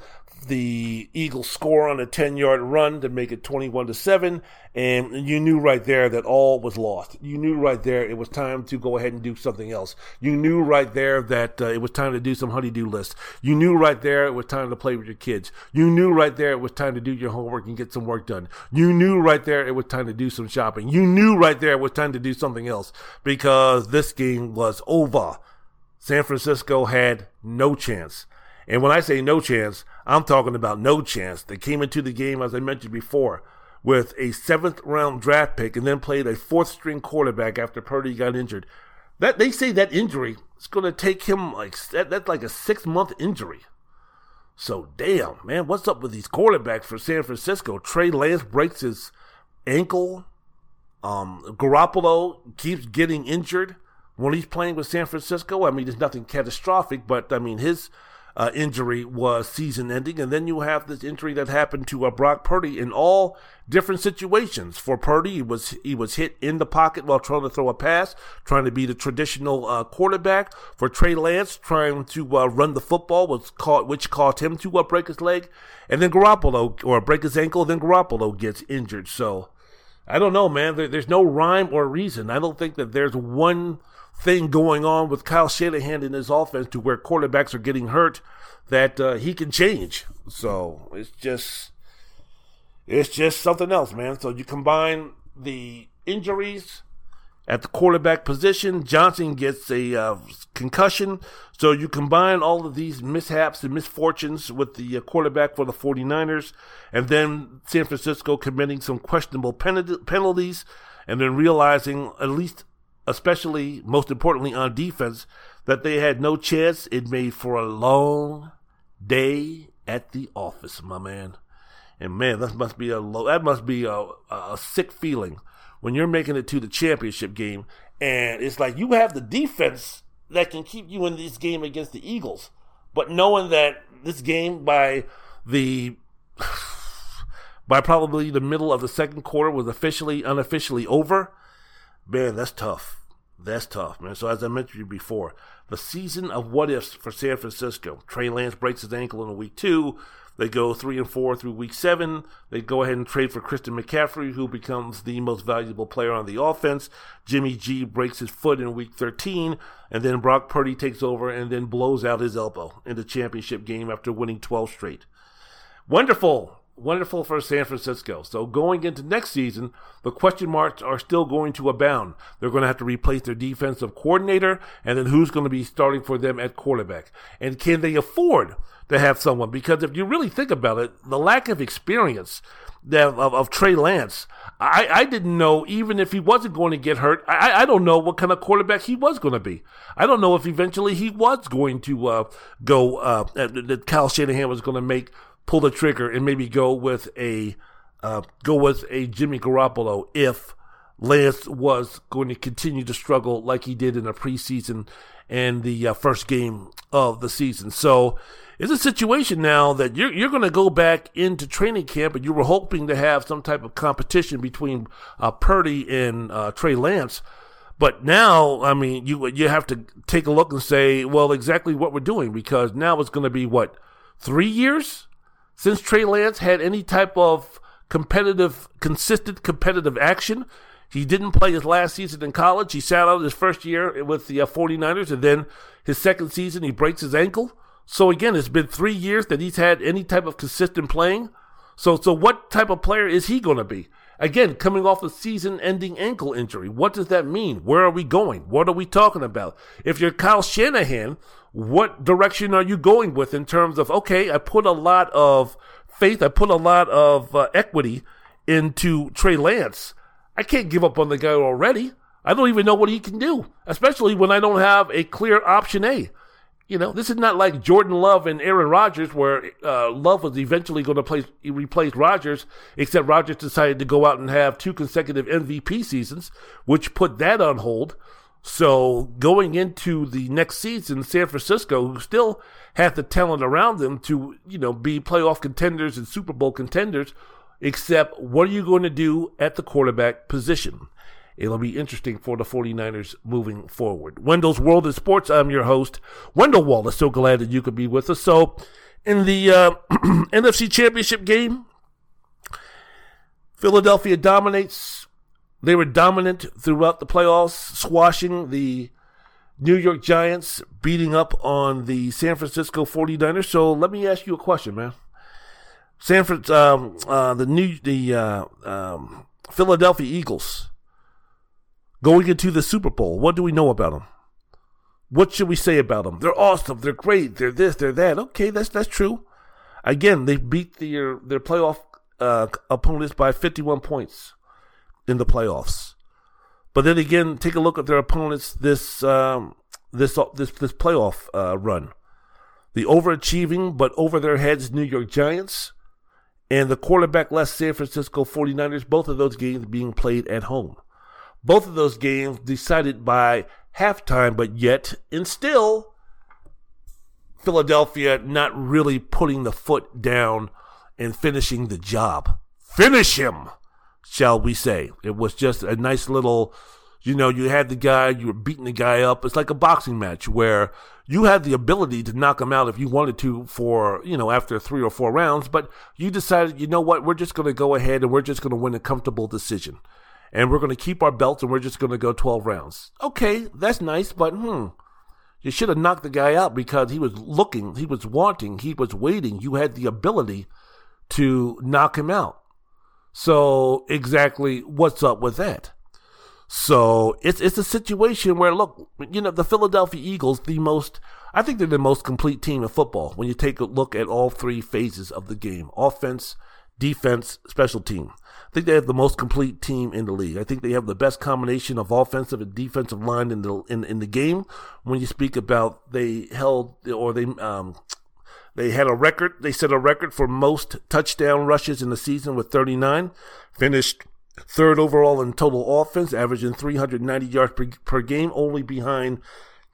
The Eagles score on a ten-yard run to make it twenty-one to seven, and you knew right there that all was lost. You knew right there it was time to go ahead and do something else. You knew right there that uh, it was time to do some honey-do list. You knew right there it was time to play with your kids. You knew right there it was time to do your homework and get some work done. You knew right there it was time to do some shopping. You knew right there it was time to do something else, because this game was over. San Francisco had no chance. And when I say no chance, I'm talking about no chance. They came into the game, as I mentioned before, with a seventh-round draft pick and then played a fourth-string quarterback after Purdy got injured. That they say that injury is going to take him, like that, that's like a six-month injury. So, damn, man, what's up with these quarterbacks for San Francisco? Trey Lance breaks his ankle. Um, Garoppolo keeps getting injured when he's playing with San Francisco. I mean, there's nothing catastrophic, but, I mean, his uh, injury was season-ending. And then you have this injury that happened to uh, Brock Purdy in all different situations. For Purdy, he was he was hit in the pocket while trying to throw a pass, trying to be the traditional uh, quarterback. For Trey Lance, trying to uh, run the football, was caught, which caused him to uh, break his leg. And then Garoppolo, or break his ankle, then Garoppolo gets injured. So I don't know, man. There, there's no rhyme or reason. I don't think that there's one thing going on with Kyle Shanahan in his offense to where quarterbacks are getting hurt that uh, he can change. So it's just it's just something else, man. So you combine the injuries at the quarterback position. Johnson gets a uh, concussion. So you combine all of these mishaps and misfortunes with the uh, quarterback for the 49ers, and then San Francisco committing some questionable pen- penalties, and then realizing, at least, especially, most importantly on defense, that they had no chance. It made for a long day at the office, my man. And man, that must be a low, that must be a, a sick feeling when you're making it to the championship game, and it's like you have the defense that can keep you in this game against the Eagles, but knowing that this game by the by probably the middle of the second quarter was officially, unofficially over, man, that's tough. That's tough, man. So as I mentioned before, the season of what-ifs for San Francisco. Trey Lance breaks his ankle in week two. They go three and four through week seven. They go ahead and trade for Christian McCaffrey, who becomes the most valuable player on the offense. Jimmy G breaks his foot in week thirteen, and then Brock Purdy takes over and then blows out his elbow in the championship game after winning twelve straight. Wonderful. Wonderful for San Francisco. So going into next season, the question marks are still going to abound. They're going to have to replace their defensive coordinator, and then who's going to be starting for them at quarterback? And can they afford to have someone? Because if you really think about it, the lack of experience of, of, of Trey Lance, I, I didn't know, even if he wasn't going to get hurt, I, I don't know what kind of quarterback he was going to be. I don't know if eventually he was going to uh, go, uh, that Kyle Shanahan was going to make pull the trigger and maybe go with a uh, go with a Jimmy Garoppolo if Lance was going to continue to struggle like he did in the preseason and the uh, first game of the season. So it's a situation now that you're you're going to go back into training camp, and you were hoping to have some type of competition between uh, Purdy and uh, Trey Lance. But now, I mean, you you have to take a look and say, well, exactly what we're doing, because now it's going to be what, three years? Since Trey Lance had any type of competitive, consistent competitive action. He didn't play his last season in college. He sat out his first year with the uh, 49ers, and then his second season, he breaks his ankle. So again, it's been three years that he's had any type of consistent playing. So, so what type of player is he going to be? Again, coming off a season-ending ankle injury, what does that mean? Where are we going? What are we talking about? If you're Kyle Shanahan, what direction are you going with in terms of, okay, I put a lot of faith, I put a lot of uh, equity into Trey Lance. I can't give up on the guy already. I don't even know what he can do, especially when I don't have a clear option A. You know, this is not like Jordan Love and Aaron Rodgers, where uh, Love was eventually going to place, replace Rodgers, except Rodgers decided to go out and have two consecutive M V P seasons, which put that on hold. So going into the next season, San Francisco, who still had the talent around them to, you know, be playoff contenders and Super Bowl contenders, except what are you going to do at the quarterback position? It'll be interesting for the 49ers moving forward. Wendell's World in Sports. I'm your host, Wendell Wallace. So glad that you could be with us. So in the uh, N F C Championship game, Philadelphia dominates. They were dominant throughout the playoffs, squashing the New York Giants, beating up on the San Francisco 49ers. So let me ask you a question, man. San Fran, um, uh, the new, the uh, um, Philadelphia Eagles, going into the Super Bowl, what do we know about them? What should we say about them? They're awesome. They're great. They're this. They're that. Okay, that's that's true. Again, they beat their their playoff uh, opponents by fifty-one points in the playoffs. But then again, take a look at their opponents this um, this uh, this this playoff uh, run. The overachieving but over their heads New York Giants and the quarterback-less San Francisco 49ers. Both of those games being played at home. Both of those games decided by halftime, but yet, and still, Philadelphia not really putting the foot down and finishing the job. Finish him, shall we say. It was just a nice little, you know, you had the guy, you were beating the guy up. It's like a boxing match where you had the ability to knock him out if you wanted to for, you know, after three or four rounds. But you decided, you know what, we're just going to go ahead and we're just going to win a comfortable decision. And we're going to keep our belts and we're just going to go twelve rounds. Okay, that's nice, but hmm. You should have knocked the guy out because he was looking, he was wanting, he was waiting. You had the ability to knock him out. So exactly what's up with that? So it's it's a situation where, look, you know, the Philadelphia Eagles, the most, I think they're the most complete team in football when you take a look at all three phases of the game, offense, defense, special team. I think they have the most complete team in the league. I think they have the best combination of offensive and defensive line in the in, in the game. When you speak about they held or they um they had a record. They set a record for most touchdown rushes in the season with thirty-nine. Finished third overall in total offense, averaging three hundred ninety yards per, per game, only behind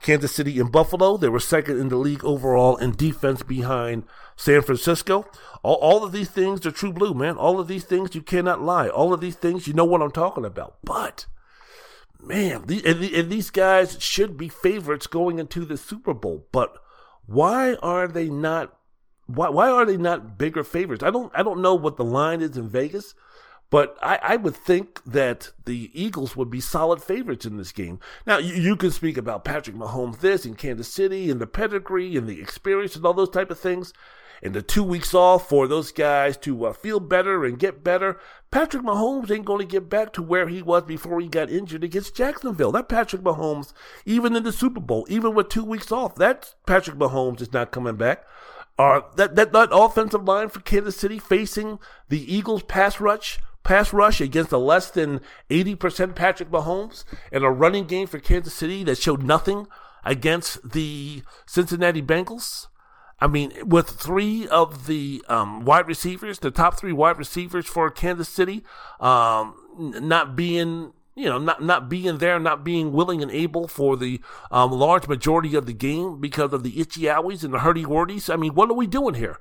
Kansas City and Buffalo. They were second in the league overall in defense behind San Francisco. All, all of these things are true blue, man. All of these things, you cannot lie. All of these things, you know what I'm talking about. But, man, the, and, the, and these guys should be favorites going into the Super Bowl. But why are they not why why are they not bigger favorites? I don't I don't know what the line is in Vegas. But I, I would think that the Eagles would be solid favorites in this game. Now, you, you can speak about Patrick Mahomes this and Kansas City and the pedigree and the experience and all those type of things. And the two weeks off for those guys to uh, feel better and get better. Patrick Mahomes ain't going to get back to where he was before he got injured against Jacksonville. That Patrick Mahomes, even in the Super Bowl, even with two weeks off, that Patrick Mahomes is not coming back. Uh, that, that, that offensive line for Kansas City facing the Eagles pass rush. Pass rush against a less than eighty percent Patrick Mahomes and a running game for Kansas City that showed nothing against the Cincinnati Bengals. I mean, with three of the um, wide receivers, the top three wide receivers for Kansas City, um, not being, you know, not, not being there, not being willing and able for the um, large majority of the game because of the itchy owies and the hurdy-wordies. I mean, what are we doing here?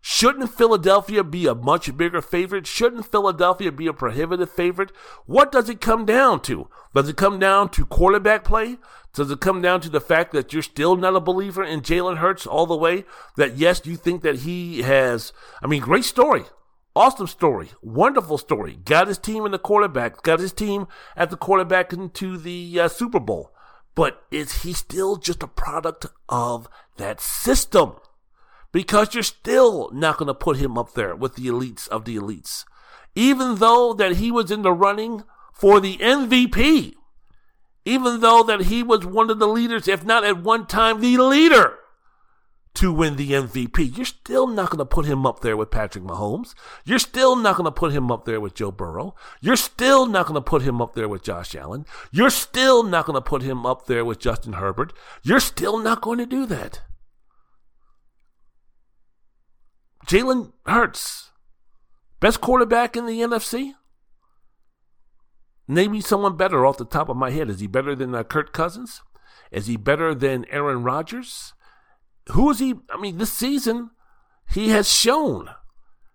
Shouldn't Philadelphia be a much bigger favorite? Shouldn't Philadelphia be a prohibitive favorite? What does it come down to? Does it come down to quarterback play? Does it come down to the fact that you're still not a believer in Jalen Hurts all the way? That, yes, you think that he has, I mean, great story. Awesome story. Wonderful story. Got his team in the quarterback. Got his team at the quarterback into the uh, Super Bowl. But is he still just a product of that system? Because you're still not going to put him up there with the elites of the elites. Even though that he was in the running for the M V P. Even though that he was one of the leaders, if not at one time the leader, to win the M V P. You're still not going to put him up there with Patrick Mahomes. You're still not going to put him up there with Joe Burrow. You're still not going to put him up there with Josh Allen. You're still not going to put him up there with Justin Herbert. You're still not going to do that. Jalen Hurts, best quarterback in the N F C? Name me someone better off the top of my head. Is he better than uh, Kirk Cousins? Is he better than Aaron Rodgers? Who is he? I mean, this season, he has shown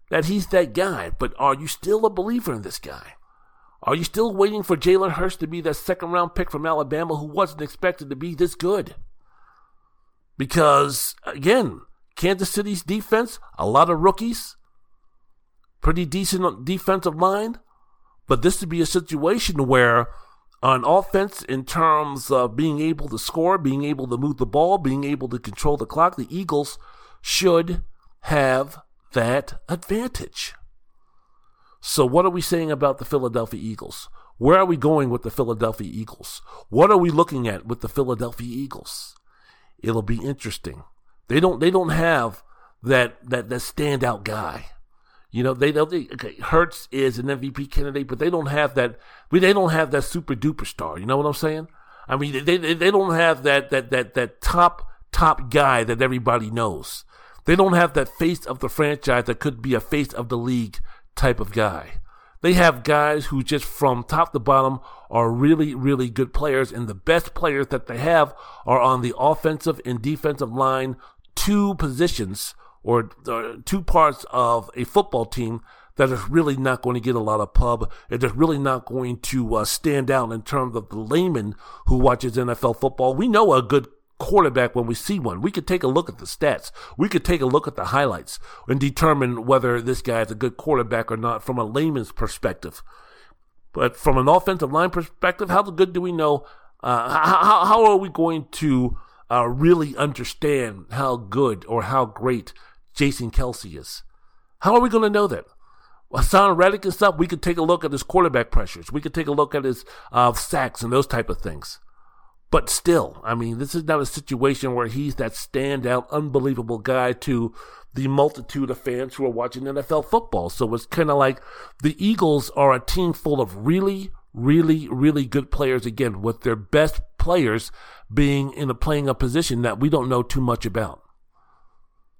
that he's that guy. But are you still a believer in this guy? Are you still waiting for Jalen Hurts to be that second-round pick from Alabama who wasn't expected to be this good? Because, again, Kansas City's defense, a lot of rookies, pretty decent defensive line, but this would be a situation where on offense in terms of being able to score, being able to move the ball, being able to control the clock, the Eagles should have that advantage. So what are we saying about the Philadelphia Eagles? Where are we going with the Philadelphia Eagles? What are we looking at with the Philadelphia Eagles? It'll be interesting. They don't. They don't have that that, that standout guy. You know. They don't. They, okay, Hurts is an M V P candidate, but they don't have that. They don't have that super duper star. You know what I'm saying? I mean, they they, they don't have that, that that that top top guy that everybody knows. They don't have that face of the franchise that could be a face of the league type of guy. They have guys who just from top to bottom are really, really good players, and the best players that they have are on the offensive and defensive line two positions or, or two parts of a football team that is really not going to get a lot of pub, and that's really not going to uh, stand out in terms of the layman who watches N F L football. We know a good quarterback when we see one. We could take a look at the stats. We could take a look at the highlights and determine whether this guy is a good quarterback or not from a layman's perspective. But from an offensive line perspective, how good do we know? Uh, how, how are we going to uh, really understand how good or how great Jason Kelce is? How are we going to know that? Hassan Reddick and stuff, we could take a look at his quarterback pressures. We could take a look at his uh, sacks and those type of things. But still, I mean, this is not a situation where he's that standout, unbelievable guy to the multitude of fans who are watching N F L football. So it's kind of like the Eagles are a team full of really, really, really good players, again, with their best players being in a playing a position that we don't know too much about.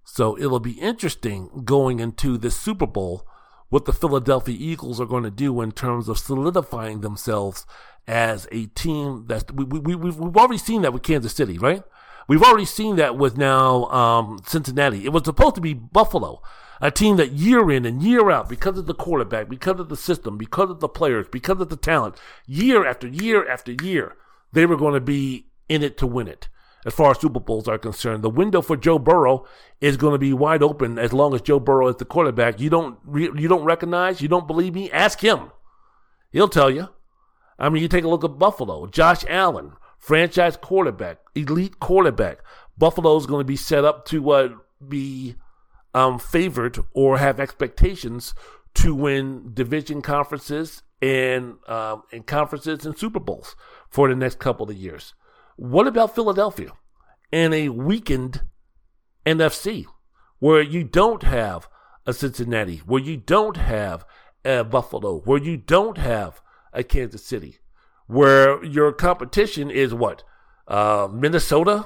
So it'll be interesting going into this Super Bowl what the Philadelphia Eagles are going to do in terms of solidifying themselves as a team. That's, we, we, we've, we've already seen that with Kansas City, right? We've already seen that with now um, Cincinnati. It was supposed to be Buffalo, a team that year in and year out, because of the quarterback, because of the system, because of the players, because of the talent, year after year after year, they were going to be in it to win it. As far as Super Bowls are concerned, the window for Joe Burrow is going to be wide open as long as Joe Burrow is the quarterback. You don't you don't recognize? You don't believe me? Ask him. He'll tell you. I mean, you take a look at Buffalo. Josh Allen, franchise quarterback, elite quarterback. Buffalo's going to be set up to uh, be um, favored or have expectations to win division conferences and, uh, and conferences and Super Bowls for the next couple of years. What about Philadelphia and a weakened N F C where you don't have a Cincinnati, where you don't have a Buffalo, where you don't have a Kansas City, where your competition is what? Uh, Minnesota,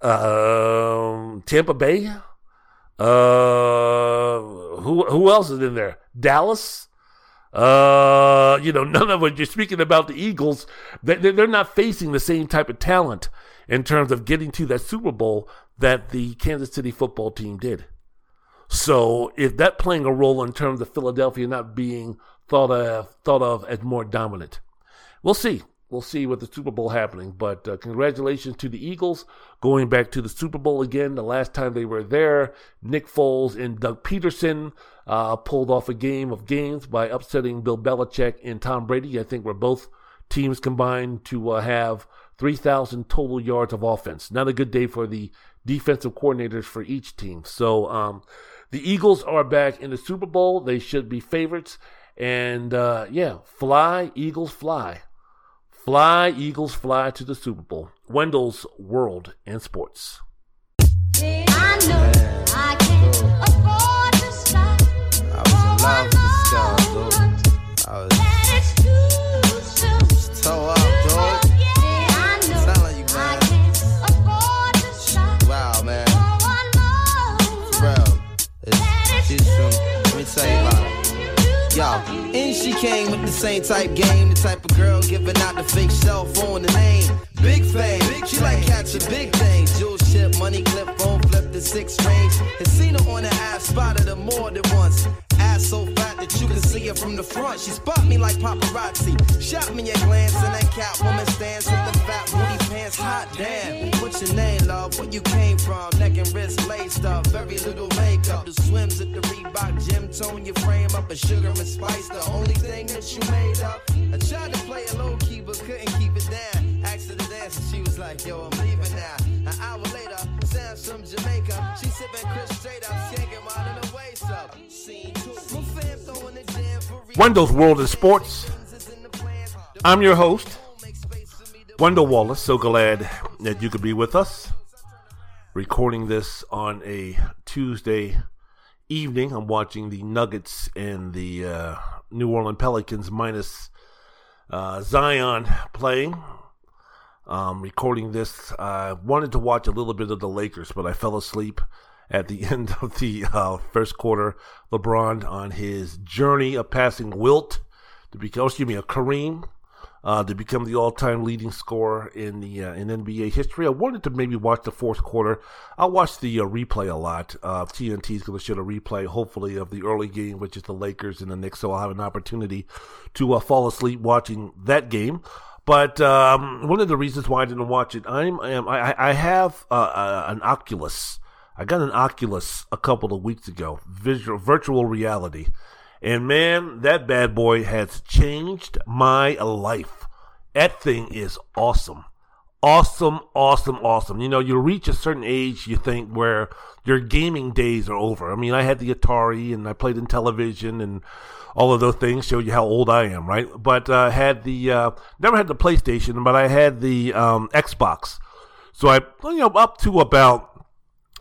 uh, Tampa Bay, uh, who who else is in there? Dallas. Uh, you know, none of what you're speaking about the Eagles, they, they're not facing the same type of talent in terms of getting to that Super Bowl that the Kansas City football team did. So if that playing a role in terms of Philadelphia not being thought of, thought of as more dominant, we'll see. We'll see with the Super Bowl happening. But uh, congratulations to the Eagles going back to the Super Bowl again. The last time they were there, Nick Foles and Doug Peterson uh, pulled off a game of games by upsetting Bill Belichick and Tom Brady. I think were both teams combined to uh, have three thousand total yards of offense. Not a good day for the defensive coordinators for each team. So um, the Eagles are back in the Super Bowl. They should be favorites. And uh, yeah, fly, Eagles, fly. Fly, Eagles, fly to the Super Bowl. Wendell's World in Sports. I know I can't afford to stop. I was in love with this guy, dude. I was so up, dude. I know I can't afford to stop. Wow, man. Bro, it's just, let me tell you about it. Yo, in she came with the same type game, the type of girl giving out the fake cell phone, the name, big fame, big she like catch a big thing, jewel ship, money clip, phone flip the sixth range, and seen her on the ass, spotted her more than once, ass so fat that you can see her from the front, she spot me like paparazzi, shot me a glance, and that cat woman stands with the fat booty pants, hot damn, what's your name, love, where you came from, neck and wrist laced up, very little makeup, the swims at the Reebok gym, tone your frame up, a sugar spice, the only thing that you made up. I tried to play a low key but couldn't keep it down. Asked her to dance and she was like, yo, I'm leaving now. An hour later, Sam's from Jamaica. She sipping Chris straight up, shaking while in the waist up. Scene two. My fam throwing the jam for real. Wendell's World in Sports. I'm your host, Wendell Wallace. So glad that you could be with us. Recording this on a Tuesday evening. I'm watching the Nuggets and the uh, New Orleans Pelicans minus uh, Zion playing. Um, recording this, I wanted to watch a little bit of the Lakers, but I fell asleep at the end of the uh, first quarter. LeBron on his journey of passing Wilt to become, excuse me, a Kareem uh, to become the all-time leading scorer in the uh, in N B A history. I wanted to maybe watch the fourth quarter. I'll watch the uh, replay a lot. Uh, T N T is going to show the replay, hopefully, of the early game, which is the Lakers and the Knicks, so I'll have an opportunity to uh, fall asleep watching that game. But um, one of the reasons why I didn't watch it, I'm, I am I, I have uh, uh, an Oculus. I got an Oculus a couple of weeks ago, visual, virtual reality. And man, that bad boy has changed my life. That thing is awesome. Awesome, awesome, awesome. You know, you reach a certain age, you think, where your gaming days are over. I mean, I had the Atari, and I played in television, and all of those things show you how old I am, right? But I uh, had the, uh, never had the PlayStation, but I had the um, Xbox. So I, you know, up to about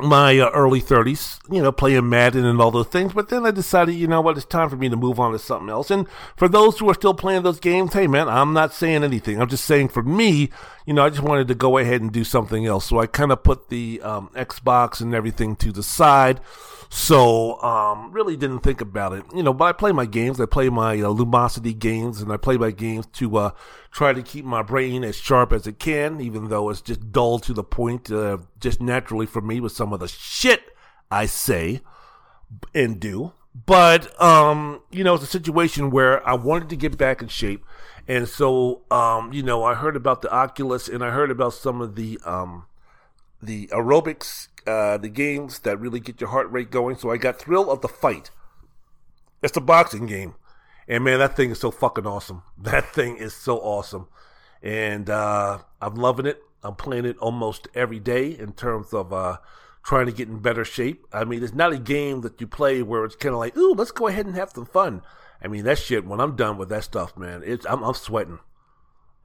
my uh, early thirties, you know, playing Madden and all those things. But then I decided, you know what, it's time for me to move on to something else. And for those who are still playing those games, hey, man, I'm not saying anything. I'm just saying for me, you know, I just wanted to go ahead and do something else. So I kind of put the um, Xbox and everything to the side. So um, really didn't think about it. You know, but I play my games. I play my uh, Lumosity games, and I play my games to uh, try to keep my brain as sharp as it can, even though it's just dull to the point uh, just naturally for me with some of the shit I say and do. But, um, you know, it's a situation where I wanted to get back in shape. And so, um, you know, I heard about the Oculus, and I heard about some of the um, the aerobics Uh, the games that really get your heart rate going. So I got Thrill of the Fight. It's a boxing game. And man, that thing is so fucking awesome. That thing is so awesome. And uh, I'm loving it. I'm playing it almost every day in terms of uh, trying to get in better shape. I mean, it's not a game that you play where it's kind of like, ooh, let's go ahead and have some fun. I mean, that shit, when I'm done with that stuff, man, it's I'm, I'm sweating.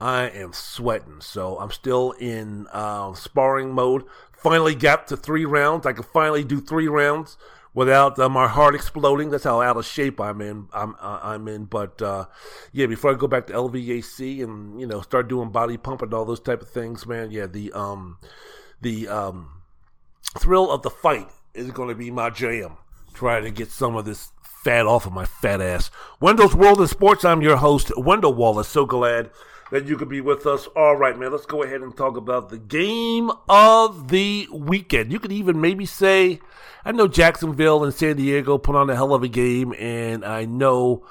I am sweating, so I'm still in uh, sparring mode. Finally got to three rounds. I can finally do three rounds without uh, my heart exploding. That's how out of shape I'm in. I'm uh, I'm in, but uh, yeah. Before I go back to L V A C and you know start doing body pump and all those type of things, man. Yeah, the um, the um, Thrill of the Fight is going to be my jam. Try to get some of this fat off of my fat ass. Wendell's World in Sports. I'm your host, Wendell Wallace. So glad that you could be with us. All right, man, let's go ahead and talk about the game of the weekend. You could even maybe say, I know Jacksonville and San Diego put on a hell of a game, and I know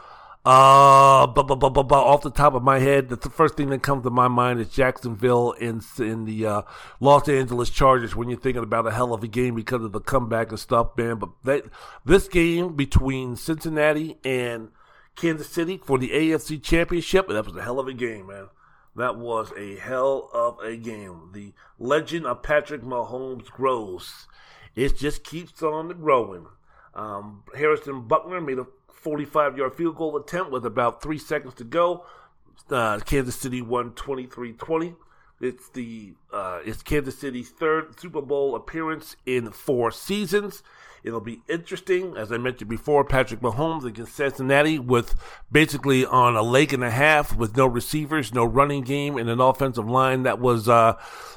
uh, bu- bu- bu- bu- bu- off the top of my head that the first thing that comes to my mind is Jacksonville and in, in the uh, Los Angeles Chargers when you're thinking about a hell of a game because of the comeback and stuff, man. But that, this game between Cincinnati and Kansas City for the A F C Championship, and that was a hell of a game, man. That was a hell of a game. The legend of Patrick Mahomes grows. It just keeps on growing. Um, Harrison Buckner made a forty-five-yard field goal attempt with about three seconds to go. Uh, Kansas City won twenty-three twenty. It's the uh, it's Kansas City's third Super Bowl appearance in four seasons. It'll be interesting. As I mentioned before, Patrick Mahomes against Cincinnati with basically on a leg and a half with no receivers, no running game, and an offensive line that was uh,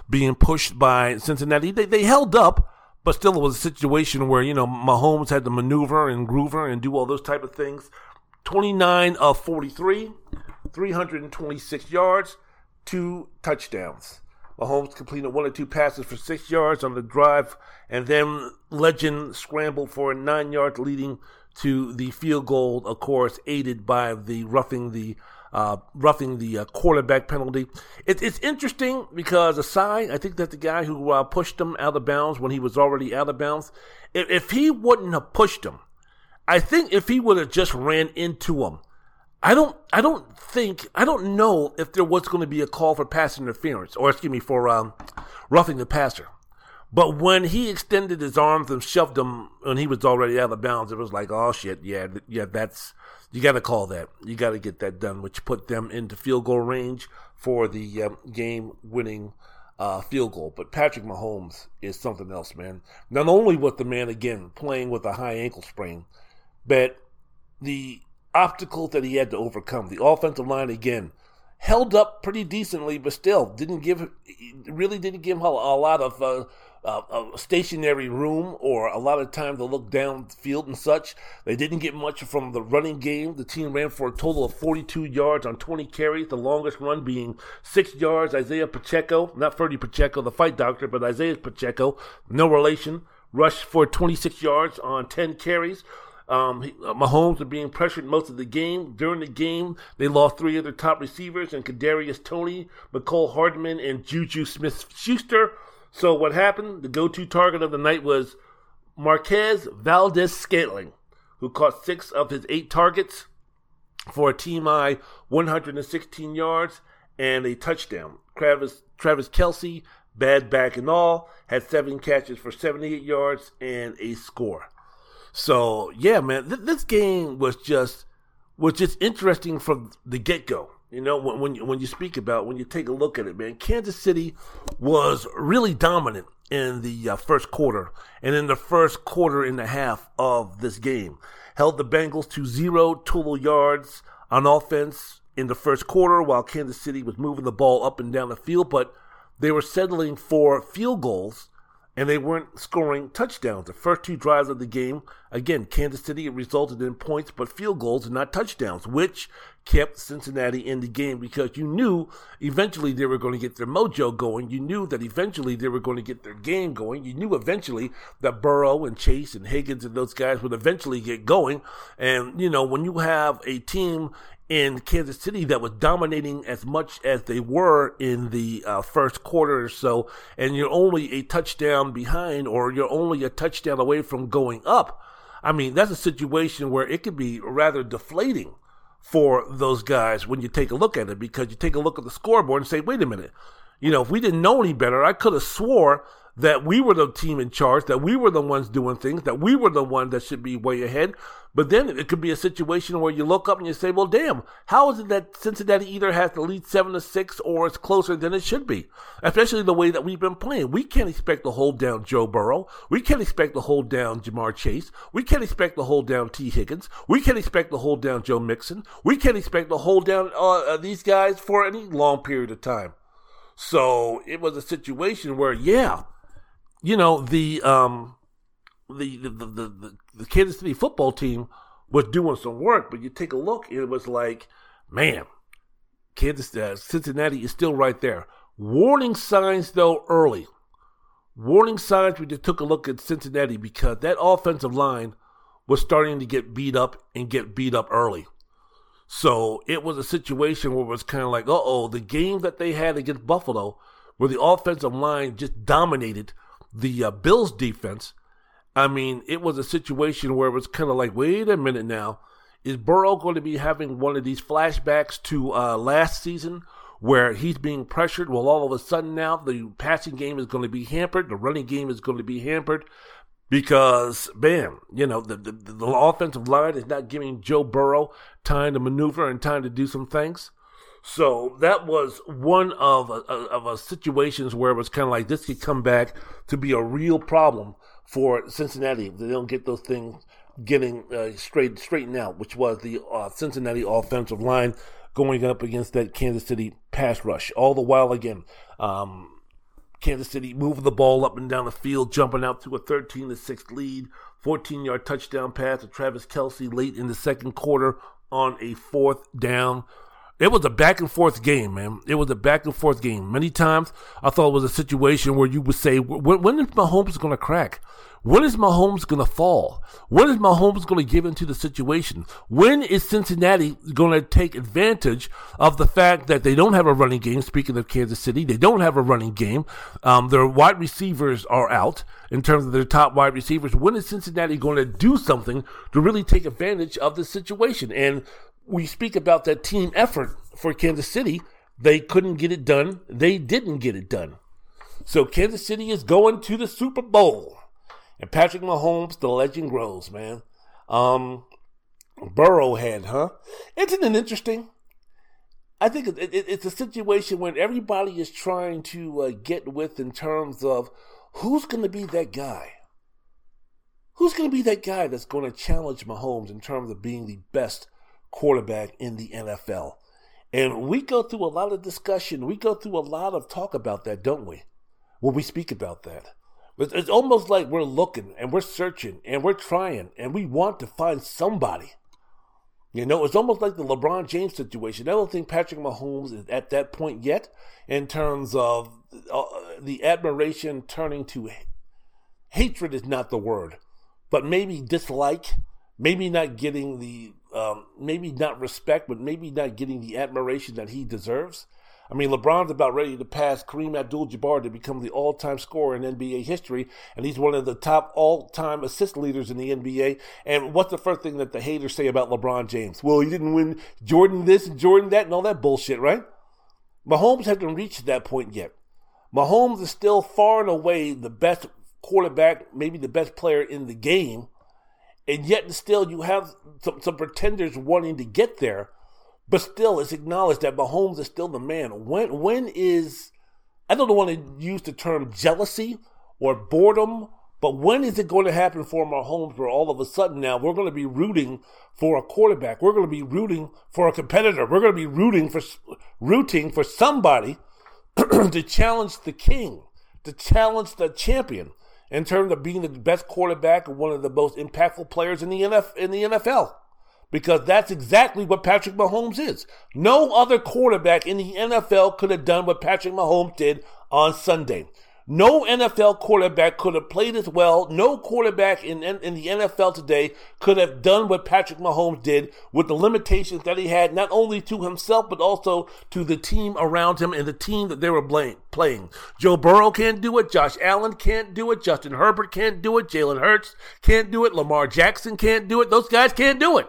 being pushed by Cincinnati. They, they held up, but still it was a situation where, you know, Mahomes had to maneuver and groover and do all those type of things. twenty-nine of forty-three, three hundred twenty-six yards. Two touchdowns. Mahomes completed one or two passes for six yards on the drive, and then Legend scrambled for a nine yard leading to the field goal, of course, aided by the roughing the uh, roughing the uh, quarterback penalty. It, it's interesting because Asai, I think that the guy who uh, pushed him out of bounds when he was already out of bounds, if, if he wouldn't have pushed him, I think if he would have just ran into him, I don't I don't think, I don't know if there was going to be a call for pass interference, or excuse me, for um, roughing the passer. But when he extended his arms and shoved him, and he was already out of bounds, it was like, oh shit, yeah, yeah, that's, you got to call that. You got to get that done, which put them into field goal range for the um, game-winning uh, field goal. But Patrick Mahomes is something else, man. Not only was the man, again, playing with a high ankle sprain, but the obstacles that he had to overcome. The offensive line, again, held up pretty decently, but still didn't give, really didn't give him a, a lot of uh, uh, a stationary room, or a lot of time to look downfield and such. They didn't get much from the running game. The team ran for a total of forty-two yards on twenty carries, the longest run being six yards. Isaiah Pacheco, not Ferdy Pacheco, the fight doctor, but Isaiah Pacheco, no relation, rushed for twenty-six yards on ten carries. Um, he, uh, Mahomes were being pressured most of the game. During the game, they lost three of their top receivers, and Kadarius Toney, Mecole Hardman, and Juju Smith-Schuster. So what happened? The go-to target of the night was Marquez Valdes-Scantling, who caught six of his eight targets for a team-high one hundred sixteen yards and a touchdown. Travis, Travis Kelce, bad back and all, had seven catches for seventy-eight yards and a score. So, yeah, man, th- this game was just was just interesting from the get-go. You know, when when you, when you speak about, when you take a look at it, man, Kansas City was really dominant in the uh, first quarter, and in the first quarter and a half of this game. Held the Bengals to zero total yards on offense in the first quarter, while Kansas City was moving the ball up and down the field, but they were settling for field goals, and they weren't scoring touchdowns. The first two drives of the game, again, Kansas City resulted in points, but field goals and not touchdowns, which kept Cincinnati in the game, because you knew eventually they were going to get their mojo going. You knew that eventually they were going to get their game going. You knew eventually that Burrow and Chase and Higgins and those guys would eventually get going. And, you know, when you have a team in Kansas City that was dominating as much as they were in the uh, first quarter or so, and you're only a touchdown behind, or you're only a touchdown away from going up, I mean, that's a situation where it could be rather deflating for those guys when you take a look at it, because you take a look at the scoreboard and say, wait a minute, you know, if we didn't know any better, I could have swore that we were the team in charge, that we were the ones doing things, that we were the one that should be way ahead. But then it could be a situation where you look up and you say, well, damn, how is it that Cincinnati either has to lead seven to six, or it's closer than it should be, especially the way that we've been playing. We can't expect to hold down Joe Burrow. We can't expect to hold down Jamar Chase. We can't expect to hold down T. Higgins. We can't expect to hold down Joe Mixon. We can't expect to hold down uh, these guys for any long period of time. So it was a situation where, yeah, you know, the um, the, the, the, the the Kansas City football team was doing some work, but you take a look, it was like, man, Kansas uh, Cincinnati is still right there. Warning signs, though, early. Warning signs. We just took a look at Cincinnati, because that offensive line was starting to get beat up and get beat up early. So it was a situation where it was kind of like, uh-oh, the game that they had against Buffalo, where the offensive line just dominated the uh, Bills defense. I mean, it was a situation where it was kind of like, wait a minute now, is Burrow going to be having one of these flashbacks to uh, last season where he's being pressured? Well, all of a sudden now the passing game is going to be hampered, the running game is going to be hampered, because, bam, you know, the, the, the offensive line is not giving Joe Burrow time to maneuver and time to do some things. So that was one of a, of a situations where it was kind of like, this could come back to be a real problem for Cincinnati if they don't get those things getting uh, straight straightened out, which was the uh, Cincinnati offensive line going up against that Kansas City pass rush. All the while, again, um, Kansas City moving the ball up and down the field, jumping out to a thirteen to six lead, fourteen-yard touchdown pass to Travis Kelce late in the second quarter on a fourth down. It was a back-and-forth game, man. It was a back-and-forth game. Many times I thought it was a situation where you would say, when, when is Mahomes going to crack? When is Mahomes going to fall? When is Mahomes going to give into the situation? When is Cincinnati going to take advantage of the fact that they don't have a running game? Speaking of Kansas City, they don't have a running game. Um, their wide receivers are out in terms of their top wide receivers. When is Cincinnati going to do something to really take advantage of the situation? And we speak about that team effort for Kansas City. They couldn't get it done. They didn't get it done. So Kansas City is going to the Super Bowl. And Patrick Mahomes, the legend grows, man. Um, Burrowhead, huh? Isn't it interesting? I think it, it, it's a situation when everybody is trying to uh, get with in terms of who's going to be that guy. Who's going to be that guy that's going to challenge Mahomes in terms of being the best quarterback in the N F L. And we go through a lot of discussion. We go through a lot of talk about that, don't we? When we speak about that. It's, it's almost like we're looking and we're searching and we're trying and we want to find somebody. You know, it's almost like the LeBron James situation. I don't think Patrick Mahomes is at that point yet in terms of uh, the admiration turning to ha- hatred is not the word, but maybe dislike, maybe not getting the, um, maybe not respect, but maybe not getting the admiration that he deserves. I mean, LeBron's about ready to pass Kareem Abdul-Jabbar to become the all-time scorer in N B A history, and he's one of the top all-time assist leaders in the N B A. And what's the first thing that the haters say about LeBron James? Well, he didn't win Jordan this and Jordan that and all that bullshit, right? Mahomes hasn't reached that point yet. Mahomes is still far and away the best quarterback, maybe the best player in the game, and yet still you have some, some pretenders wanting to get there. But still, it's acknowledged that Mahomes is still the man. When when is, I don't want to use the term jealousy or boredom, but when is it going to happen for Mahomes where all of a sudden now we're going to be rooting for a quarterback, we're going to be rooting for a competitor, we're going to be rooting for rooting for somebody to challenge the king, to challenge the champion in terms of being the best quarterback and one of the most impactful players in the N F L. Because that's exactly what Patrick Mahomes is. No other quarterback in the N F L could have done what Patrick Mahomes did on Sunday. No N F L quarterback could have played as well. No quarterback in, in, in the N F L today could have done what Patrick Mahomes did with the limitations that he had, not only to himself, but also to the team around him and the team that they were blame, playing. Joe Burrow can't do it. Josh Allen can't do it. Justin Herbert can't do it. Jalen Hurts can't do it. Lamar Jackson can't do it. Those guys can't do it.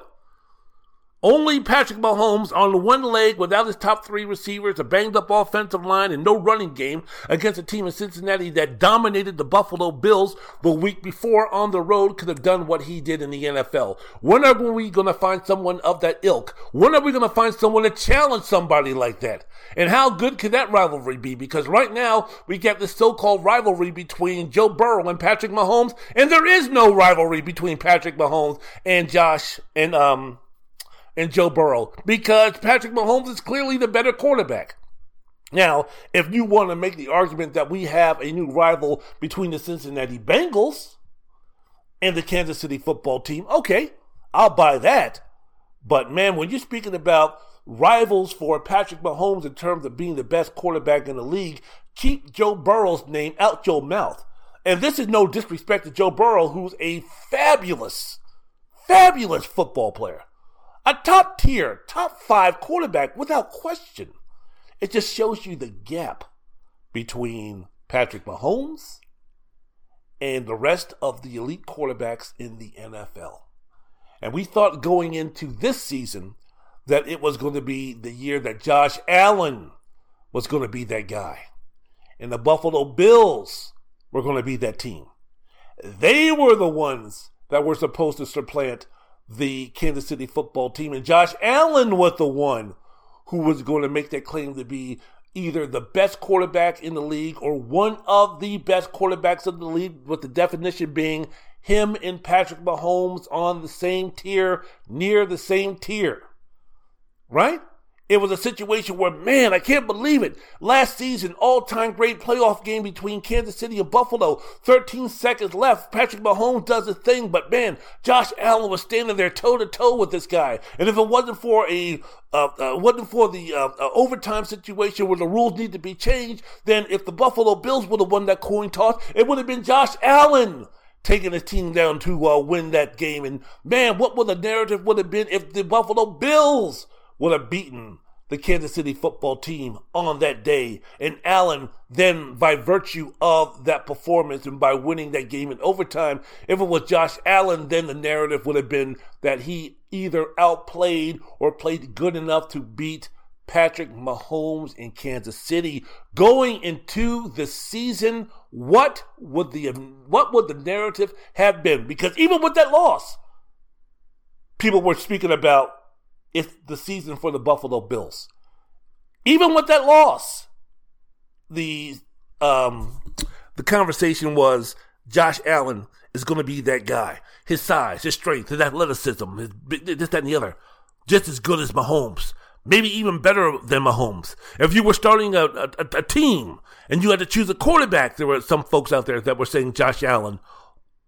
Only Patrick Mahomes on one leg without his top three receivers, a banged-up offensive line, and no running game against a team in Cincinnati that dominated the Buffalo Bills the week before on the road could have done what he did in the N F L. When are we going to find someone of that ilk? When are we going to find someone to challenge somebody like that? And how good could that rivalry be? Because right now, we get this so-called rivalry between Joe Burrow and Patrick Mahomes, and there is no rivalry between Patrick Mahomes and Josh and, um... and Joe Burrow, because Patrick Mahomes is clearly the better quarterback. Now, if you want to make the argument that we have a new rival between the Cincinnati Bengals and the Kansas City football team, okay, I'll buy that. But man, when you're speaking about rivals for Patrick Mahomes in terms of being the best quarterback in the league, keep Joe Burrow's name out your mouth. And this is no disrespect to Joe Burrow, who's a fabulous, fabulous football player. A top tier, top five quarterback without question. It just shows you the gap between Patrick Mahomes and the rest of the elite quarterbacks in the N F L. And we thought going into this season that it was going to be the year that Josh Allen was going to be that guy. And the Buffalo Bills were going to be that team. They were the ones that were supposed to supplant the Kansas City football team, and Josh Allen was the one who was going to make that claim to be either the best quarterback in the league or one of the best quarterbacks in the league, with the definition being him and Patrick Mahomes on the same tier, near the same tier, right? It was a situation where, man, I can't believe it. Last season, all-time great playoff game between Kansas City and Buffalo. thirteen seconds left. Patrick Mahomes does his thing, but man, Josh Allen was standing there toe-to-toe with this guy. And if it wasn't for a, uh, uh wasn't for the uh, uh, overtime situation where the rules need to be changed, then if the Buffalo Bills would have won that coin toss, it would have been Josh Allen taking his team down to uh, win that game. And man, what would the narrative would have been if the Buffalo Bills would have beaten the Kansas City football team on that day? And Allen then, by virtue of that performance and by winning that game in overtime, if it was Josh Allen, then the narrative would have been that he either outplayed or played good enough to beat Patrick Mahomes in Kansas City. Going into the season, what would the what would the narrative have been? Because even with that loss, people were speaking about it's the season for the Buffalo Bills. Even with that loss, the um, the conversation was Josh Allen is going to be that guy. His size, his strength, his athleticism, his this, that, and the other. Just as good as Mahomes. Maybe even better than Mahomes. If you were starting a, a, a team and you had to choose a quarterback, there were some folks out there that were saying Josh Allen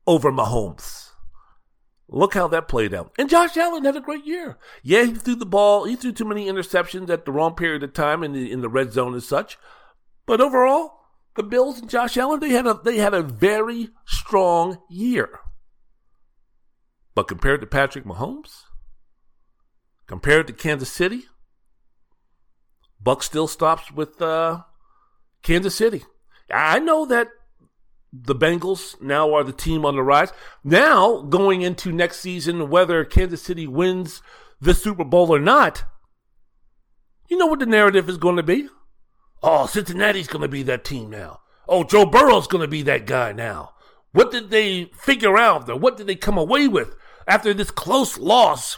over Mahomes. Look how that played out. And Josh Allen had a great year. Yeah, he threw the ball. He threw too many interceptions at the wrong period of time in the, in the red zone and such. But overall, the Bills and Josh Allen, they had a, they had a very strong year. But compared to Patrick Mahomes, compared to Kansas City, Buck still stops with uh, Kansas City. I know that the Bengals now are the team on the rise. Now, going into next season, whether Kansas City wins the Super Bowl or not, you know what the narrative is going to be? Oh, Cincinnati's going to be that team now. Oh, Joe Burrow's going to be that guy now. What did they figure out, though? What did they come away with after this close loss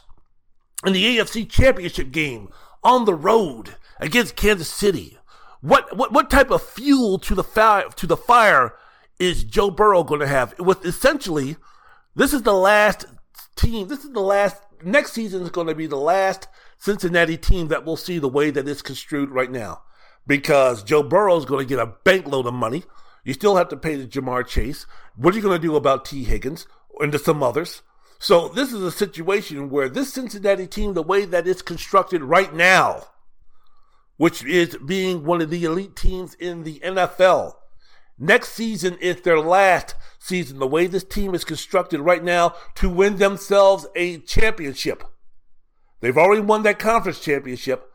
in the A F C Championship game on the road against Kansas City? What what what type of fuel to the fire to the fire is Joe Burrow going to have? With essentially, this is the last team. This is the last. Next season is going to be the last Cincinnati team that we'll see the way that it's construed right now, because Joe Burrow is going to get a bankload of money. You still have to pay the Jamar Chase. What are you going to do about T. Higgins and to some others? So this is a situation where this Cincinnati team, the way that it's constructed right now, which is being one of the elite teams in the N F L. Next season is their last season, the way this team is constructed right now, to win themselves a championship. They've already won that conference championship.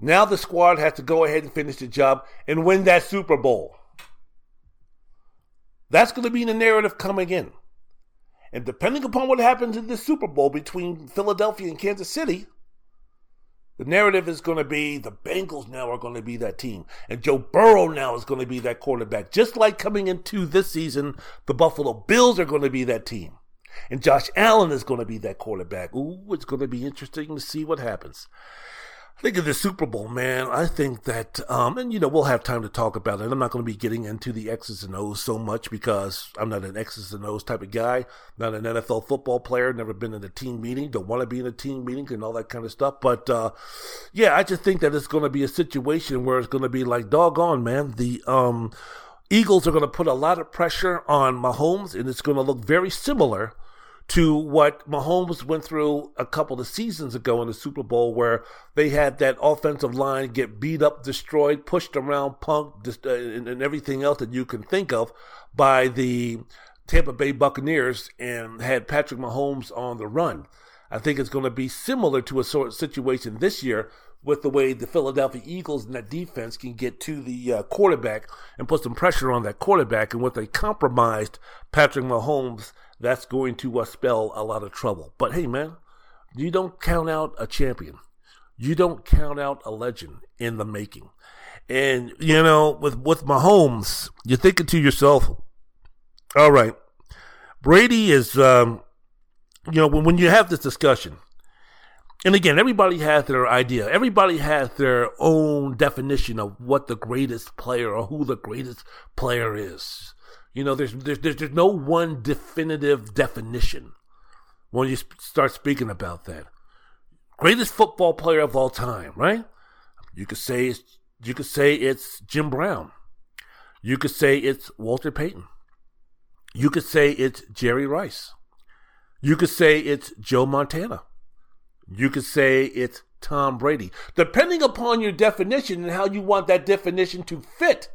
Now the squad has to go ahead and finish the job and win that Super Bowl. That's going to be the narrative coming in. And depending upon what happens in this Super Bowl between Philadelphia and Kansas City, the narrative is going to be the Bengals now are going to be that team. And Joe Burrow now is going to be that quarterback. Just like coming into this season, the Buffalo Bills are going to be that team. And Josh Allen is going to be that quarterback. Ooh, it's going to be interesting to see what happens. I think of the Super Bowl, man, I think that, um, and you know, we'll have time to talk about it. I'm not going to be getting into the X's and O's so much because I'm not an X's and O's type of guy, not an N F L football player, never been in a team meeting, don't want to be in a team meeting and all that kind of stuff. But, uh, yeah, I just think that it's going to be a situation where it's going to be like, doggone, man, the um, Eagles are going to put a lot of pressure on Mahomes, and it's going to look very similar to what Mahomes went through a couple of seasons ago in the Super Bowl, where they had that offensive line get beat up, destroyed, pushed around, punked, just, uh, and, and everything else that you can think of by the Tampa Bay Buccaneers, and had Patrick Mahomes on the run. I think it's going to be similar to a sort of situation this year with the way the Philadelphia Eagles and that defense can get to the uh, quarterback and put some pressure on that quarterback. And with they compromised Patrick Mahomes, that's going to uh, spell a lot of trouble. But hey, man, you don't count out a champion. You don't count out a legend in the making. And, you know, with, with Mahomes, you're thinking to yourself, all right, Brady is, um, you know, when, when you have this discussion, and again, everybody has their idea. Everybody has their own definition of what the greatest player or who the greatest player is. You know, there's, there's there's there's no one definitive definition when you sp- start speaking about that. Greatest football player of all time, right? You could say it's, you could say it's Jim Brown. You could say it's Walter Payton. You could say it's Jerry Rice. You could say it's Joe Montana. You could say it's Tom Brady. Depending upon your definition and how you want that definition to fit,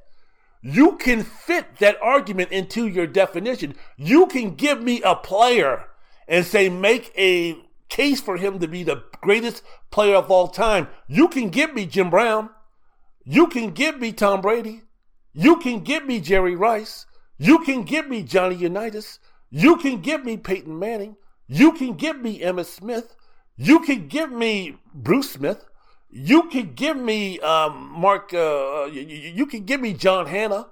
you can fit that argument into your definition. You can give me a player and say, make a case for him to be the greatest player of all time. You can give me Jim Brown. You can give me Tom Brady. You can give me Jerry Rice. You can give me Johnny Unitas. You can give me Peyton Manning. You can give me Emmitt Smith. You can give me Bruce Smith. You could give me um, Mark, uh, you, you could give me John Hanna.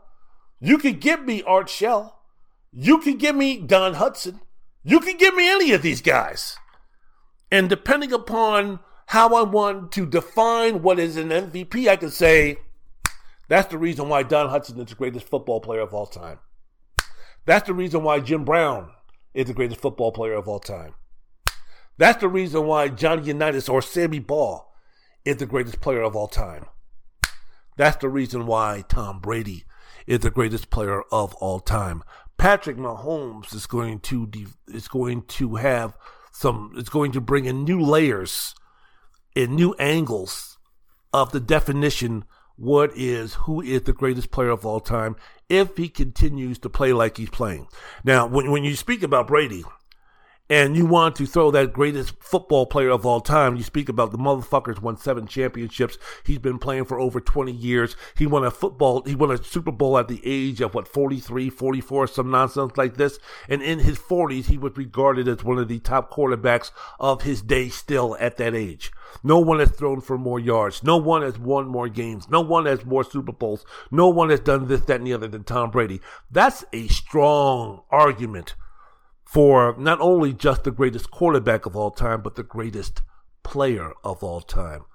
You could give me Art Shell. You could give me Don Hudson. You could give me any of these guys. And depending upon how I want to define what is an M V P, I could say, that's the reason why Don Hudson is the greatest football player of all time. That's the reason why Jim Brown is the greatest football player of all time. That's the reason why Johnny Unitas or Sammy Ball is the greatest player of all time. That's the reason why Tom Brady is the greatest player of all time. Patrick Mahomes is going to de- is going to have some. It's going to bring in new layers and new angles of the definition. What is who is the greatest player of all time if he continues to play like he's playing? Now, when when you speak about Brady, and you want to throw that greatest football player of all time, you speak about the motherfucker's won seven championships. He's been playing for over twenty years. He won a football, he won a Super Bowl at the age of, what, forty-three, forty-four, some nonsense like this. And in his forties, he was regarded as one of the top quarterbacks of his day still at that age. No one has thrown for more yards. No one has won more games. No one has more Super Bowls. No one has done this, that, and the other than Tom Brady. That's a strong argument for not only just the greatest quarterback of all time, but the greatest player of all time.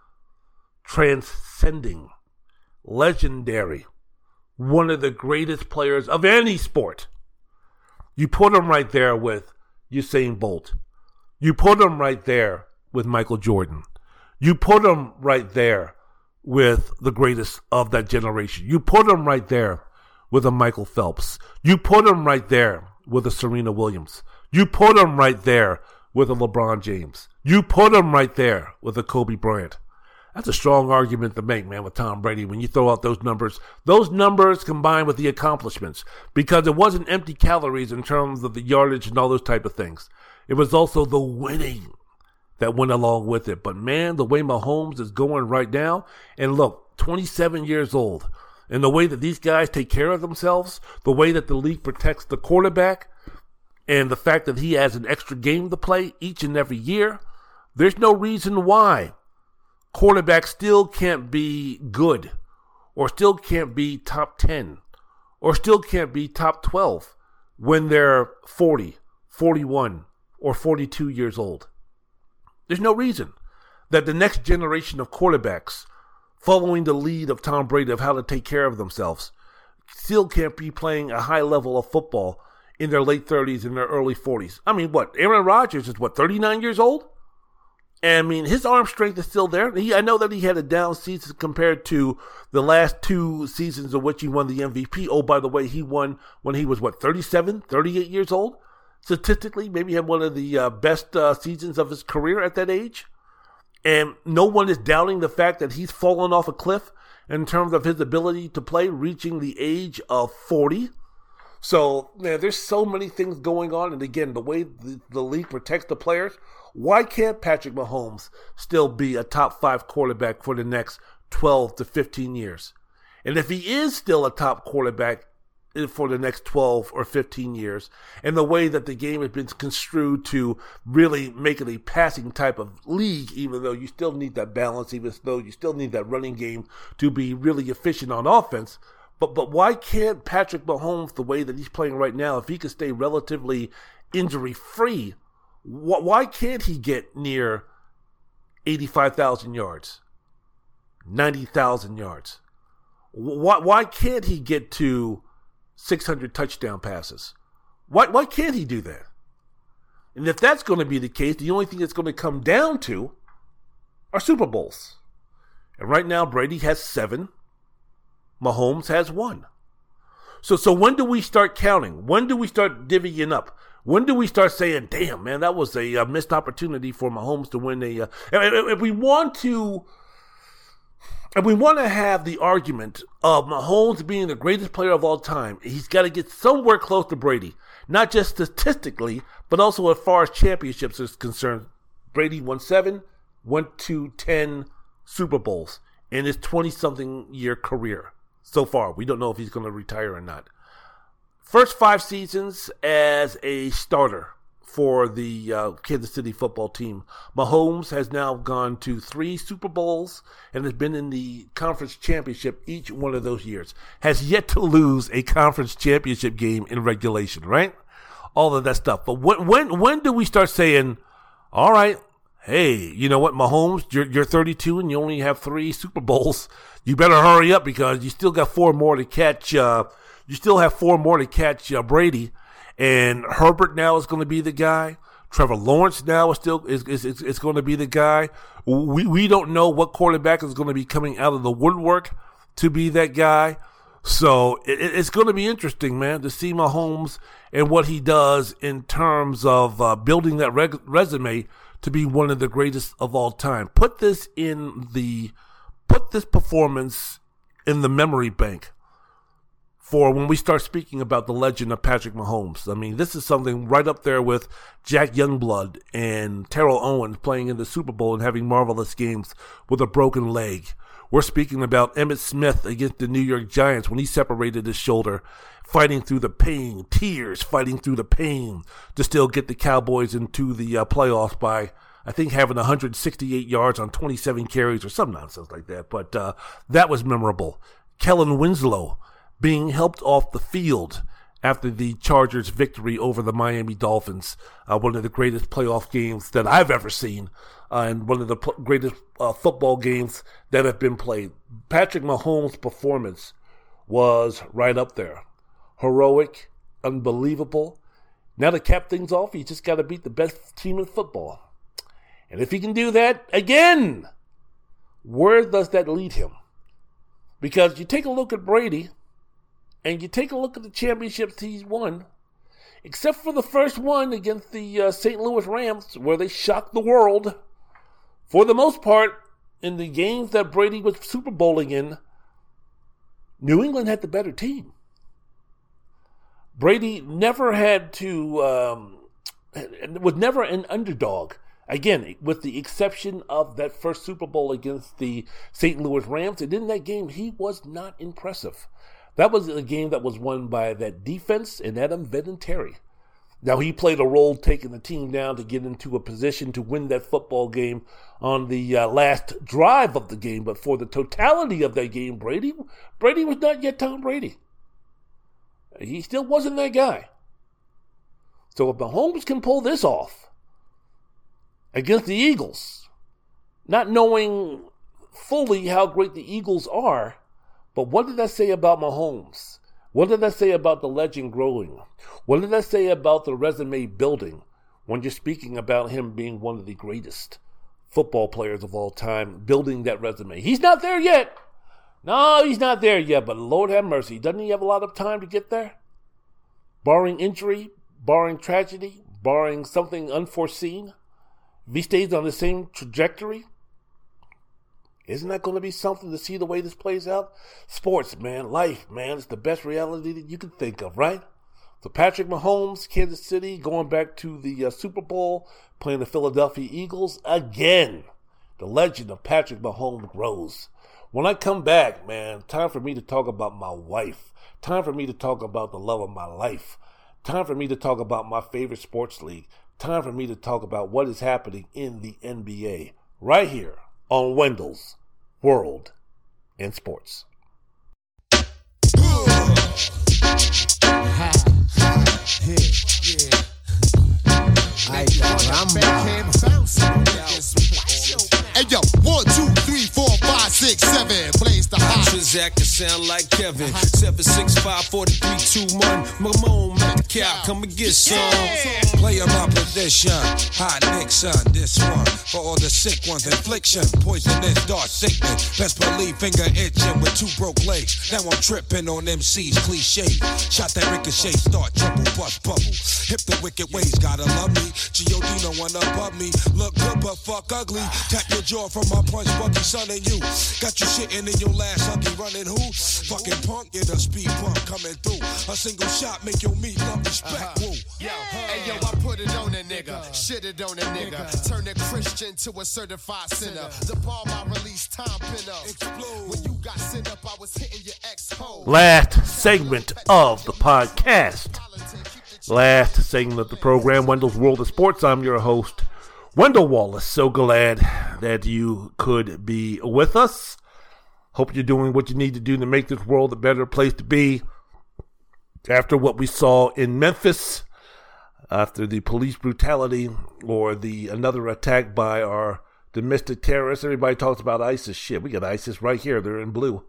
Transcending, legendary, one of the greatest players of any sport. You put him right there with Usain Bolt. You put him right there with Michael Jordan. You put him right there with the greatest of that generation. You put him right there with a Michael Phelps. You put him right there with a Serena Williams. You put him right there with a LeBron James. You put him right there with a Kobe Bryant. That's a strong argument to make, man, with Tom Brady when you throw out those numbers. Those numbers combined with the accomplishments, because it wasn't empty calories in terms of the yardage and all those type of things. It was also the winning that went along with it. But, man, the way Mahomes is going right now, and look, twenty-seven years old, and the way that these guys take care of themselves, the way that the league protects the quarterback, and the fact that he has an extra game to play each and every year, there's no reason why quarterbacks still can't be good, or still can't be top ten, or still can't be top twelve when they're forty, forty-one, or forty-two years old. There's no reason that the next generation of quarterbacks, following the lead of Tom Brady of how to take care of themselves, still can't be playing a high level of football in their late thirties and their early forties. I mean, what? Aaron Rodgers is, what, thirty-nine years old? And, I mean, his arm strength is still there. He, I know that he had a down season compared to the last two seasons in which he won the M V P. Oh, by the way, he won when he was, what, thirty-seven, thirty-eight years old? Statistically, maybe had one of the uh, best uh, seasons of his career at that age. And no one is doubting the fact that he's fallen off a cliff in terms of his ability to play, reaching the age of forty. So, man, there's so many things going on. And again, the way the, the league protects the players, why can't Patrick Mahomes still be a top five quarterback for the next twelve to fifteen years? And if he is still a top quarterback for the next twelve or fifteen years, and the way that the game has been construed to really make it a passing type of league, even though you still need that balance, even though you still need that running game to be really efficient on offense. But but why can't Patrick Mahomes, the way that he's playing right now, if he could stay relatively injury-free, wh- why can't he get near eighty-five thousand yards, ninety thousand yards? Why, why can't he get to six hundred touchdown passes. Why, why can't he do that? And if that's going to be the case, the only thing that's going to come down to are Super Bowls. And right now, Brady has seven. Mahomes has one. So, so when do we start counting? When do we start divvying up? When do we start saying, damn, man, that was a, a missed opportunity for Mahomes to win a... Uh, if, if we want to... And we want to have the argument of Mahomes being the greatest player of all time. He's got to get somewhere close to Brady, not just statistically, but also as far as championships is concerned. Brady won seven, went to ten Super Bowls in his twenty-something year career so far. We don't know if he's going to retire or not. First five seasons as a starter for the uh, Kansas City football team, Mahomes has now gone to three Super Bowls and has been in the conference championship each one of those years. Has yet to lose a conference championship game in regulation, right? All of that stuff. But when when when do we start saying, all right, hey, you know what, Mahomes, you're, you're thirty-two and you only have three Super Bowls. You better hurry up because you still got four more to catch. Uh, you still have four more to catch uh, Brady. And Herbert now is going to be the guy. Trevor Lawrence now is still is is, is going to be the guy. We we don't know what quarterback is going to be coming out of the woodwork to be that guy. So it, it's going to be interesting, man, to see Mahomes and what he does in terms of uh, building that reg- resume to be one of the greatest of all time. Put this in the put this performance in the memory bank for when we start speaking about the legend of Patrick Mahomes. I mean, this is something right up there with Jack Youngblood and Terrell Owens playing in the Super Bowl and having marvelous games with a broken leg. We're speaking about Emmitt Smith against the New York Giants when he separated his shoulder, fighting through the pain, tears, fighting through the pain to still get the Cowboys into the uh, playoffs by, I think, having one hundred sixty-eight yards on twenty-seven carries or some nonsense like that. But uh, that was memorable. Kellen Winslow being helped off the field after the Chargers' victory over the Miami Dolphins, uh, one of the greatest playoff games that I've ever seen, uh, and one of the pl- greatest uh, football games that have been played. Patrick Mahomes' performance was right up there. Heroic, unbelievable. Now to cap things off, he's just got to beat the best team in football. And if he can do that again, where does that lead him? Because you take a look at Brady, and you take a look at the championships he's won, except for the first one against the uh, Saint Louis Rams, where they shocked the world. For the most part, in the games that Brady was Super Bowling in, New England had the better team. Brady never had to, um, was never an underdog. Again, with the exception of that first Super Bowl against the Saint Louis Rams, and in that game, he was not impressive. That was a game that was won by that defense and Adam Vinatieri. Now, he played a role taking the team down to get into a position to win that football game on the uh, last drive of the game. But for the totality of that game, Brady, Brady was not yet Tom Brady. He still wasn't that guy. So if Mahomes can pull this off against the Eagles, not knowing fully how great the Eagles are, but what did that say about Mahomes? What did that say about the legend growing? What did that say about the resume building when you're speaking about him being one of the greatest football players of all time, building that resume? He's not there yet. No, he's not there yet, but Lord have mercy. Doesn't he have a lot of time to get there? Barring injury, barring tragedy, barring something unforeseen, if he stays on the same trajectory, isn't that going to be something to see the way this plays out? Sports, man, life, man, it's the best reality that you can think of, right? So Patrick Mahomes, Kansas City, going back to the uh, Super Bowl, playing the Philadelphia Eagles again. The legend of Patrick Mahomes grows. When I come back, man, time for me to talk about my wife. Time for me to talk about the love of my life. Time for me to talk about my favorite sports league. Time for me to talk about what is happening in the N B A right here on Wendell's World in Sports. Hey yo, one, two, three, four, five, six, seven. Blaze the hot. Transact to sound like Kevin. Seven, six, five, four, three, two, one. Mamon, man, cow, come and get some. Yeah. Play on my position. Hot Nixon, this one. For all the sick ones, infliction. Poisonous, dark sickness. Best believe finger itching with two broke legs. Now I'm tripping on M C's cliche. Shot that ricochet, start trouble, bust bubble. Hip the wicked ways, gotta love me. G O D no one above me. Look good, but fuck ugly. Tap your jaw from my punch bucky, son, and you got you shitting in your last hunky running who? Fucking punk, get a speed pump coming through. A single shot make your meat love respect. Woo. Yo, hey yo, I put it on a nigga, shit it on a nigga, turn a Christian to a certified sinner. The bomb I released, time pin up, explode. When you got sent up, I was hitting your ex hoe. Last segment of the podcast. Last segment of the program, Wendell's World of Sports. I'm your host, Wendell Wallace. So glad that you could be with us. Hope you're doing what you need to do to make this world a better place to be. After what we saw in Memphis, after the police brutality or the another attack by our domestic terrorists, everybody talks about ISIS. Shit, we got ISIS right here. They're in blue,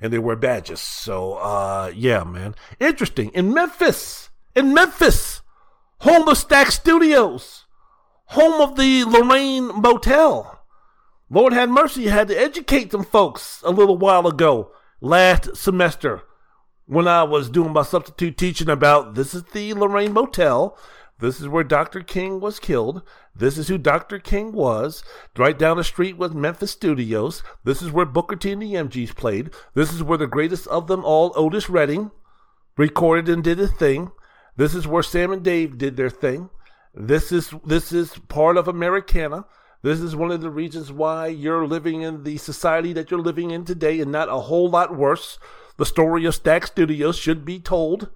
and they wear badges. So, uh, yeah, man. Interesting. In Memphis. In Memphis, home of Stack Studios, home of the Lorraine Motel. Lord have mercy, I had to educate them folks a little while ago, last semester, when I was doing my substitute teaching about this is the Lorraine Motel, this is where Doctor King was killed, this is who Doctor King was, right down the street was Memphis Studios, this is where Booker T and the M Gs played, this is where the greatest of them all, Otis Redding, recorded and did his thing, this is where Sam and Dave did their thing, this is this is part of Americana. This is one of the reasons why you're living in the society that you're living in today and not a whole lot worse. The story of Stack Studios should be told,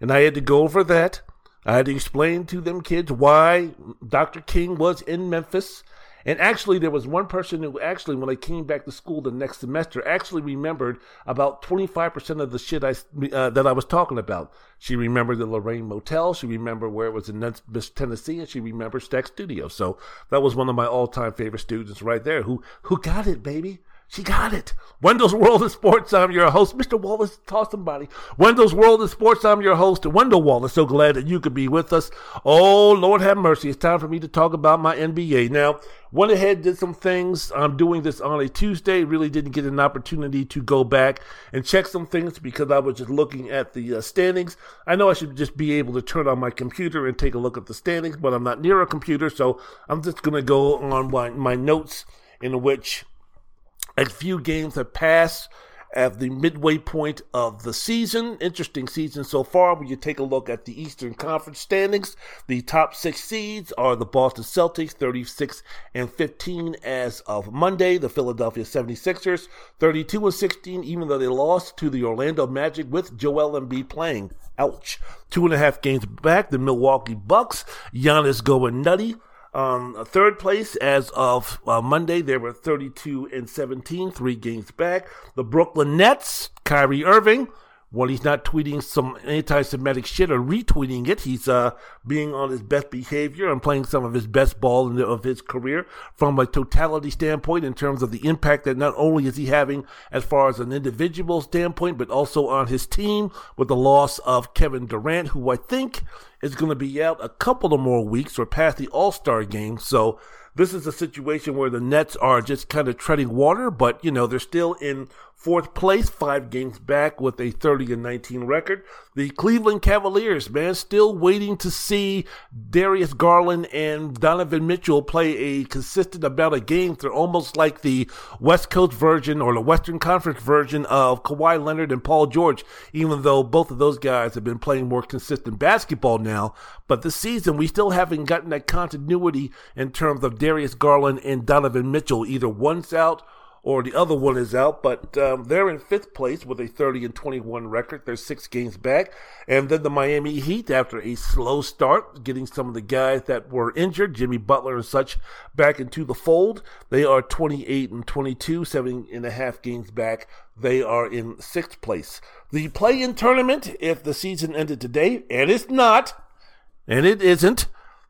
and I had to go over that. I had to explain to them kids why Doctor King was in Memphis. And actually, there was one person who actually, when I came back to school the next semester, actually remembered about twenty-five percent of the shit I, uh, that I was talking about. She remembered the Lorraine Motel. She remembered where it was in Memphis, Tennessee, and she remembered Stack Studios. So that was one of my all-time favorite students right there who, who got it, baby. She got it. Wendell's World in Sports, I'm your host. Mister Wallace, toss somebody. Wendell's World in Sports, I'm your host. Wendell Wallace, so glad that you could be with us. Oh, Lord have mercy. It's time for me to talk about my N B A. Now, went ahead, did some things. I'm doing this on a Tuesday. Really didn't get an opportunity to go back and check some things because I was just looking at the uh, standings. I know I should just be able to turn on my computer and take a look at the standings, but I'm not near a computer, so I'm just going to go on my, my notes in which... a few games have passed at the midway point of the season. Interesting season so far. When you take a look at the Eastern Conference standings, the top six seeds are the Boston Celtics, thirty-six and fifteen as of Monday. The Philadelphia seventy-sixers, thirty-two and sixteen, even though they lost to the Orlando Magic with Joel Embiid playing. Ouch. Two and a half games back, the Milwaukee Bucks, Giannis going nutty. Um, third place as of uh, Monday, they were thirty-two and seventeen, three games back. The Brooklyn Nets, Kyrie Irving, when he's not tweeting some anti-Semitic shit or retweeting it, he's uh, being on his best behavior and playing some of his best ball in the, of his career from a totality standpoint in terms of the impact that not only is he having as far as an individual standpoint, but also on his team with the loss of Kevin Durant, who I think is going to be out a couple of more weeks or past the All-Star game. So this is a situation where the Nets are just kind of treading water, but, you know, they're still in fourth place, five games back with a thirty and nineteen record. The Cleveland Cavaliers, man, still waiting to see Darius Garland and Donovan Mitchell play a consistent amount of games. They're almost like the West Coast version or the Western Conference version of Kawhi Leonard and Paul George, even though both of those guys have been playing more consistent basketball now. But this season, we still haven't gotten that continuity in terms of Darius Garland and Donovan Mitchell. Either one's out or the other one is out, but um, they're in fifth place with a thirty and twenty-one record. They're six games back. And then the Miami Heat, after a slow start, getting some of the guys that were injured, Jimmy Butler and such, back into the fold. They are twenty-eight and twenty-two, seven and a half games back. They are in sixth place. The play-in tournament, if the season ended today, and it's not, and it isn't,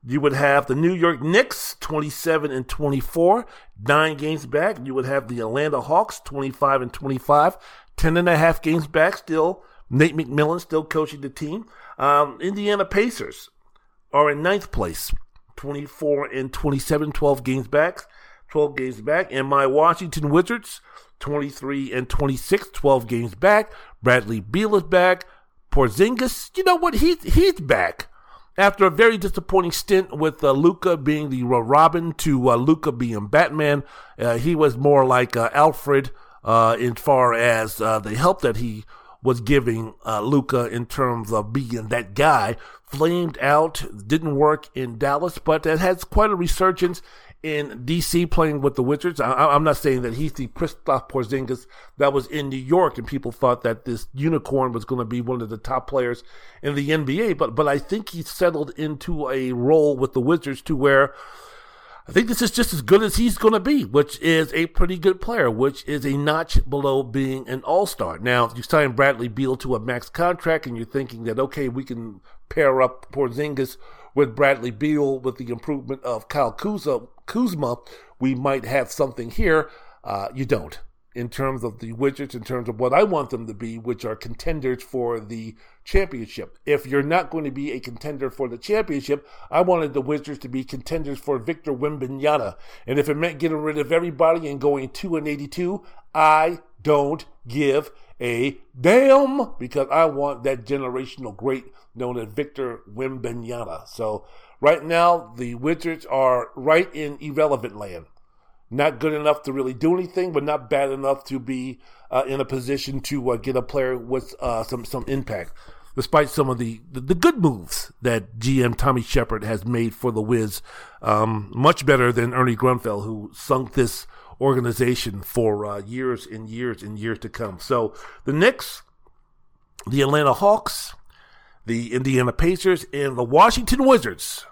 you would have the New York Knicks, twenty-seven and twenty-four, nine games back. You would have the Atlanta Hawks, twenty-five and twenty-five, ten and a half games back still. Nate McMillan still coaching the team. Um, Indiana Pacers are in ninth place, twenty-four and twenty-seven, twelve games back. twelve games back. And my Washington Wizards, twenty-three and twenty-six, twelve games back. Bradley Beal is back. Porzingis, you know what? He, he's back. After a very disappointing stint with uh, Luka being the Robin to uh, Luka being Batman, uh, he was more like uh, Alfred uh, in far as uh, the help that he was giving uh, Luka in terms of being that guy. Flamed out, didn't work in Dallas, but it has quite a resurgence in D C playing with the Wizards. I, I'm not saying that he's the Kristaps Porzingis that was in New York and people thought that this unicorn was going to be one of the top players in the N B A, but but I think he settled into a role with the Wizards to where I think this is just as good as he's going to be, which is a pretty good player, which is a notch below being an all-star. Now, you sign Bradley Beal to a max contract and you're thinking that, okay, we can pair up Porzingis with Bradley Beal with the improvement of Kyle Kuzma, Kuzma, we might have something here. Uh, you don't. in terms of the widgets, in terms of what I want them to be, which are contenders for the championship. If you're not going to be a contender for the championship, I wanted the widgets to be contenders for Victor Wembanyama. And if it meant getting rid of everybody and going two and eighty-two, I don't give a damn, because I want that generational great known as Victor Wembanyama. So right now, the widgets are right in irrelevant land. Not good enough to really do anything, but not bad enough to be uh, in a position to uh, get a player with uh, some, some impact, despite some of the, the, the good moves that G M Tommy Shepard has made for the Wiz, um, much better than Ernie Grunfeld, who sunk this organization for uh, years and years and years to come. So the Knicks, the Atlanta Hawks, the Indiana Pacers, and the Washington Wizards,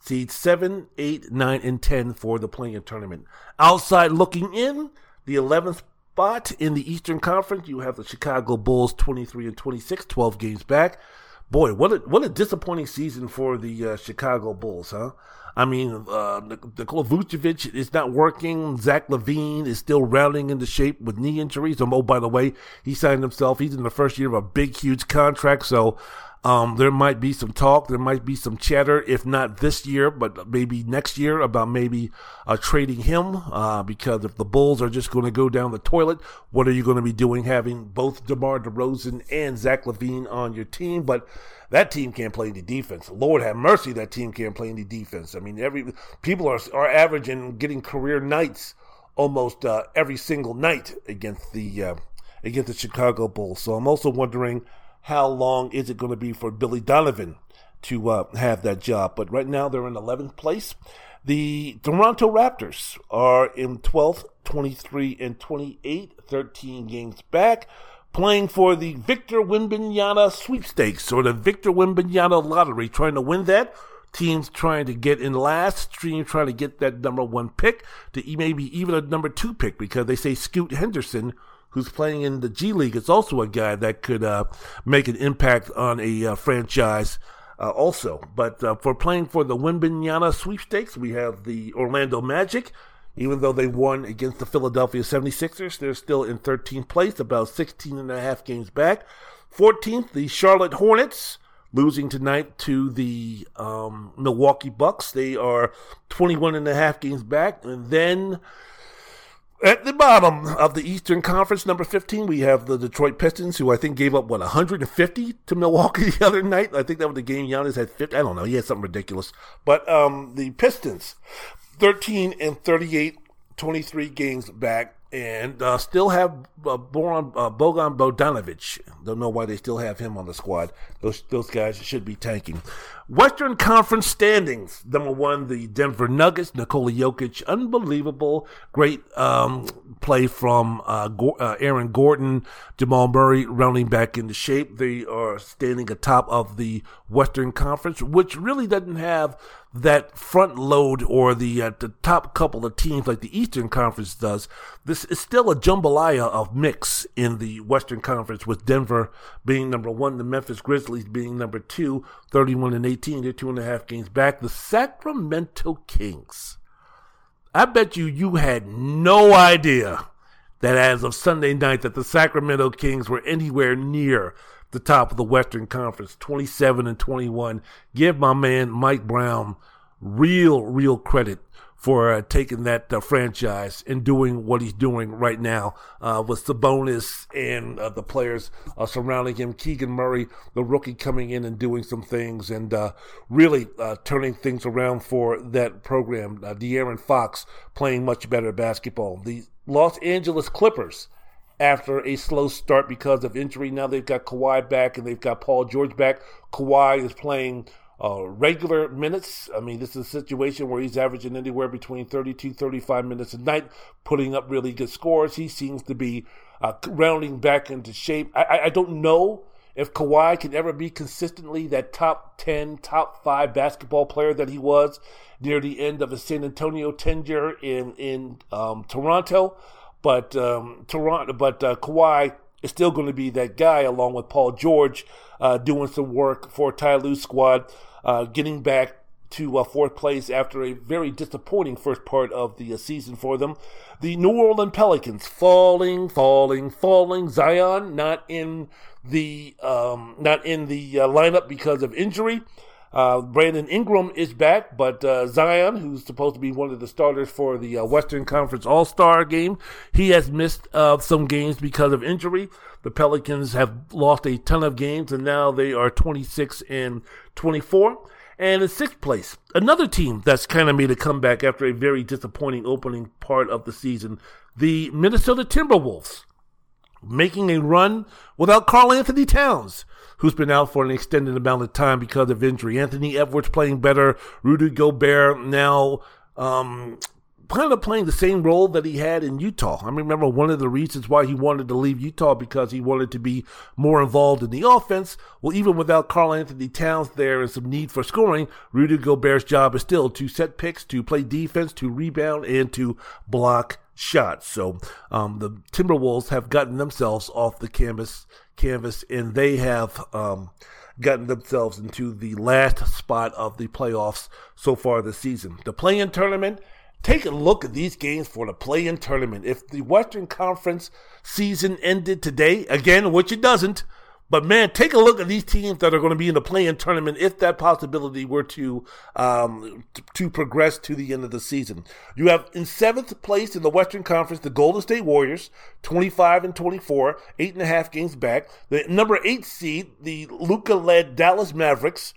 seeds seven, eight, nine, and ten for the play-in tournament. Outside looking in, the eleventh spot in the Eastern Conference, you have the Chicago Bulls, twenty-three and twenty-six, twelve games back. Boy, what a, what a disappointing season for the uh, Chicago Bulls, huh? I mean, uh, Nikola Vucevic is not working. Zach LaVine is still rounding into shape with knee injuries. Um, oh, by the way, he signed himself. He's in the first year of a big, huge contract, so Um, there might be some talk, there might be some chatter, if not this year, but maybe next year, about maybe uh, trading him, uh, because if the Bulls are just going to go down the toilet, what are you going to be doing having both DeMar DeRozan and Zach LaVine on your team? But that team can't play any defense. Lord have mercy, that team can't play any defense. I mean, every people are, are averaging, getting career nights almost uh, every single night against the, uh, against the Chicago Bulls. So I'm also wondering, how long is it going to be for Billy Donovan to uh, have that job? But right now they're in eleventh place. The Toronto Raptors are in twelfth, twenty-three and twenty-eight, thirteen games back, playing for the Victor Wembanyama sweepstakes, or the Victor Wembanyama lottery, trying to win that. Teams trying to get in last, team trying to get that number one pick, to maybe even a number two pick, because they say Scoot Henderson, who's playing in the G League, is also a guy that could uh, make an impact on a uh, franchise uh, also. But uh, for playing for the Wembanyama sweepstakes, we have the Orlando Magic. Even though they won against the Philadelphia seventy-sixers, they're still in thirteenth place, about sixteen and a half games back. fourteenth, the Charlotte Hornets, losing tonight to the um, Milwaukee Bucks. They are twenty-one and a half games back. And then at the bottom of the Eastern Conference, number fifteen, we have the Detroit Pistons, who I think gave up, what, one hundred fifty to Milwaukee the other night? I think that was the game Giannis had fifty. I don't know. He had something ridiculous. But um, the Pistons, thirteen and thirty-eight, twenty-three games back, and uh, still have uh, Boron, uh, Bojan Bogdanovic. Don't know why they still have him on the squad. Those those guys should be tanking. Western Conference standings. Number one, the Denver Nuggets. Nikola Jokic, unbelievable. Great um, play from uh, Go- uh, Aaron Gordon. Jamal Murray rounding back into shape. They are standing atop of the Western Conference, which really doesn't have that front load or the uh, the top couple of teams like the Eastern Conference does. This is still a jambalaya of mix in the Western Conference, with Denver being number one, the Memphis Grizzlies being number two, thirty-one and eighteen, they're two and a half games back. The Sacramento Kings. I bet you you had no idea that as of Sunday night that the Sacramento Kings were anywhere near the top of the Western Conference, twenty-seven and twenty-one. Give my man Mike Brown real, real credit for uh, taking that uh, franchise and doing what he's doing right now uh, with Sabonis and uh, the players uh, surrounding him. Keegan Murray, the rookie, coming in and doing some things and uh, really uh, turning things around for that program. Uh, De'Aaron Fox playing much better basketball. The Los Angeles Clippers, after a slow start because of injury, now they've got Kawhi back and they've got Paul George back. Kawhi is playing uh, regular minutes. I mean, this is a situation where he's averaging anywhere between thirty-two, thirty-five minutes a night, putting up really good scores. He seems to be uh, rounding back into shape. I, I, I don't know if Kawhi can ever be consistently that top ten, top five basketball player that he was near the end of his San Antonio tenure in, in um, Toronto. But um, Toronto, but uh, Kawhi is still going to be that guy, along with Paul George, uh, doing some work for Ty Lue's squad, uh, getting back to uh, fourth place after a very disappointing first part of the uh, season for them. The New Orleans Pelicans falling, falling, falling. Zion not in the um, not in the uh, lineup because of injury. Uh, Brandon Ingram is back, but uh, Zion, who's supposed to be one of the starters for the uh, Western Conference All-Star game, he has missed uh, some games because of injury. The Pelicans have lost a ton of games, and now they are twenty-six and twenty-four. And in sixth place, another team that's kind of made a comeback after a very disappointing opening part of the season, the Minnesota Timberwolves, making a run without Karl Anthony Towns, who's been out for an extended amount of time because of injury. Anthony Edwards playing better, Rudy Gobert now um, kind of playing the same role that he had in Utah. I remember one of the reasons why he wanted to leave Utah because he wanted to be more involved in the offense. Well, even without Karl Anthony Towns there and some need for scoring, Rudy Gobert's job is still to set picks, to play defense, to rebound, and to block shots. So um, the Timberwolves have gotten themselves off the canvas, canvas and they have um, gotten themselves into the last spot of the playoffs so far this season. The play-in tournament. Take a look at these games for the play-in tournament. If the Western Conference season ended today, again, which it doesn't, but man, take a look at these teams that are going to be in the play-in tournament if that possibility were to um, t- to progress to the end of the season. You have in seventh place in the Western Conference the Golden State Warriors, twenty-five and twenty-four, eight and a half games back. The number eight seed, the Luka-led Dallas Mavericks,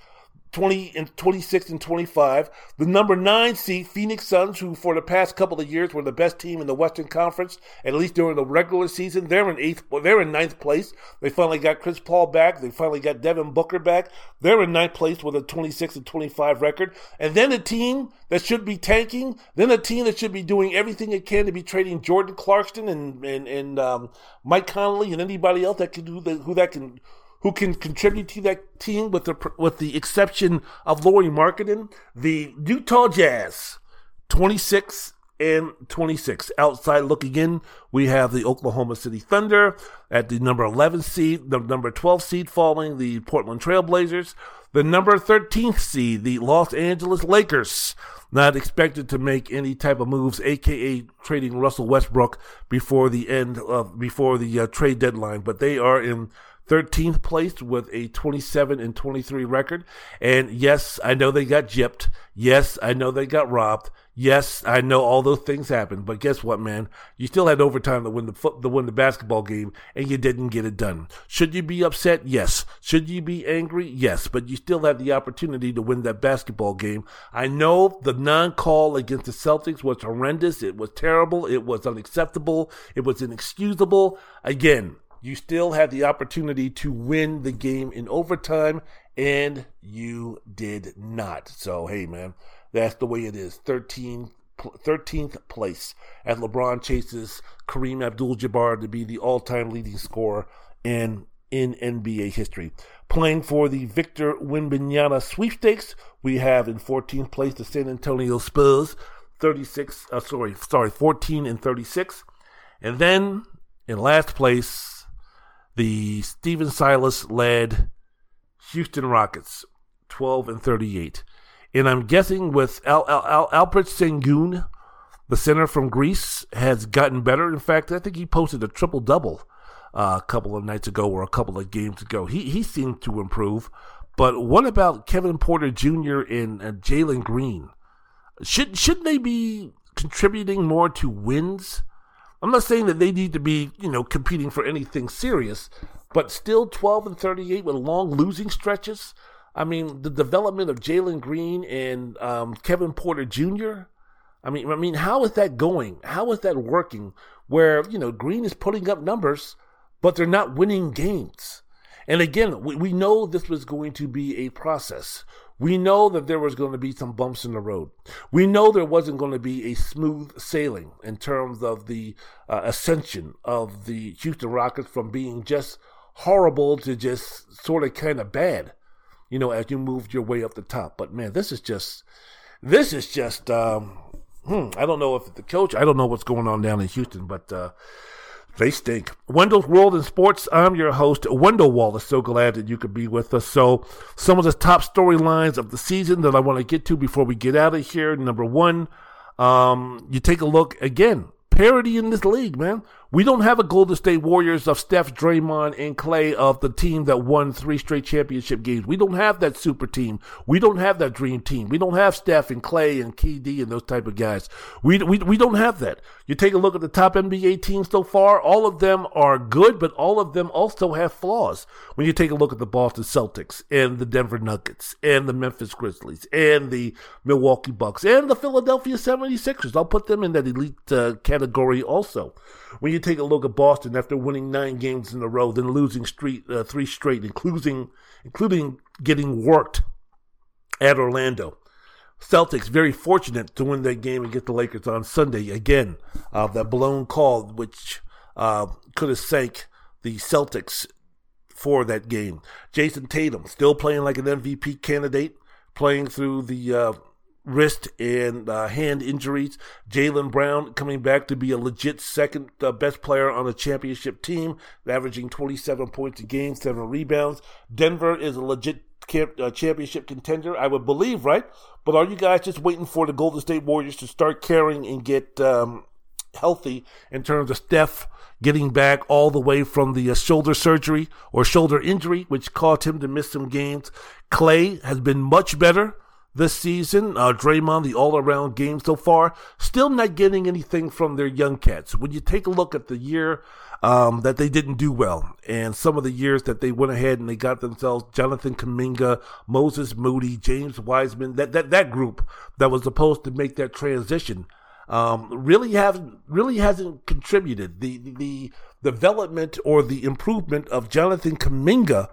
twenty and twenty-six and twenty-five. The number nine seed Phoenix Suns, who for the past couple of years were the best team in the Western Conference, at least during the regular season. They're in eighth. Well, they're in ninth place. They finally got Chris Paul back. They finally got Devin Booker back. They're in ninth place with a twenty-six and twenty-five record. And then a team that should be tanking. Then a team that should be doing everything it can to be trading Jordan Clarkson and and and um, Mike Conley and anybody else that can do the, who that can. who can contribute to that team with the with the exception of Lauri Markkanen. The Utah Jazz, twenty-six and twenty-six. Outside looking in, we have the Oklahoma City Thunder at the number eleven seed, the number twelve seed falling, the Portland Trail Blazers. The number thirteenth seed, the Los Angeles Lakers, not expected to make any type of moves, aka trading Russell Westbrook before the end of before the uh, trade deadline, but they are in thirteenth place with a twenty-seven and twenty-three record. And yes, I know they got gypped. Yes, I know they got robbed. Yes, I know all those things happened. But guess what, man? You still had overtime to win the foot, to win the basketball game, and you didn't get it done. Should you be upset? Yes. Should you be angry? Yes. But you still had the opportunity to win that basketball game. I know the non-call against the Celtics was horrendous. It was terrible. It was unacceptable. It was inexcusable. Again, you still had the opportunity to win the game in overtime, and you did not. So, hey, man, that's the way it is. thirteenth, thirteenth place as LeBron chases Kareem Abdul-Jabbar to be the all-time leading scorer in, in N B A history. Playing for the Victor Wembanyama sweepstakes, we have in fourteenth place the San Antonio Spurs, thirty-six, uh, sorry, sorry, fourteen and thirty-six. And then in last place, the Stephen Silas-led Houston Rockets, twelve and thirty-eight. And I'm guessing with Al- Al- Al- Alpert Sengun, the center from Greece, has gotten better. In fact, I think he posted a triple-double uh, a couple of nights ago or a couple of games ago. He he seemed to improve. But what about Kevin Porter Junior and uh, Jalen Green? Should, shouldn't they be contributing more to wins? I'm not saying that they need to be, you know, competing for anything serious, but still twelve and thirty-eight with long losing stretches. I mean, the development of Jalen Green and um, Kevin Porter Junior I mean, I mean, how is that going? How is that working? Where, you know, Green is putting up numbers, but they're not winning games. And again, we, we know this was going to be a process. We know that there was going to be some bumps in the road. We know there wasn't going to be a smooth sailing in terms of the uh, ascension of the Houston Rockets from being just horrible to just sort of kind of bad, you know, as you moved your way up the top. But man, this is just, this is just, um, hmm, I don't know if it's the coach, I don't know what's going on down in Houston, but uh, They stink. Wendell's World in Sports. I'm your host, Wendell Wallace. So glad that you could be with us. So some of the top storylines of the season that I want to get to before we get out of here. Number one, um, you take a look again. Parity in this league, man. We don't have a Golden State Warriors of Steph, Draymond, and Clay of the team that won three straight championship games. We don't have that super team. We don't have that dream team. We don't have Steph and Clay and K D and those type of guys. We, we, we don't have that. You take a look at the top N B A teams so far. All of them are good, but all of them also have flaws. When you take a look at the Boston Celtics and the Denver Nuggets and the Memphis Grizzlies and the Milwaukee Bucks and the Philadelphia seventy-sixers, I'll put them in that elite uh, category. Category also. When you take a look at Boston after winning nine games in a row, then losing street, uh, three straight, including, including getting worked at Orlando. Celtics very fortunate to win that game and get the Lakers on Sunday. Again, uh, that blown call, which uh, could have sank the Celtics for that game. Jason Tatum still playing like an M V P candidate, playing through the uh, wrist and uh, hand injuries. Jaylen Brown coming back to be a legit second uh, best player on a championship team, averaging twenty-seven points a game, seven rebounds. Denver is a legit camp, uh, championship contender, I would believe, right? But are you guys just waiting for the Golden State Warriors to start caring and get um, healthy in terms of Steph getting back all the way from the uh, shoulder surgery or shoulder injury, which caused him to miss some games? Clay has been much better this season. uh, Draymond, the all-around game so far, still not getting anything from their young cats. When you take a look at the year um, that they didn't do well, and some of the years that they went ahead and they got themselves Jonathan Kuminga, Moses Moody, James Wiseman, that that that group that was supposed to make that transition, um, really haven't really hasn't contributed. The the development or the improvement of Jonathan Kuminga,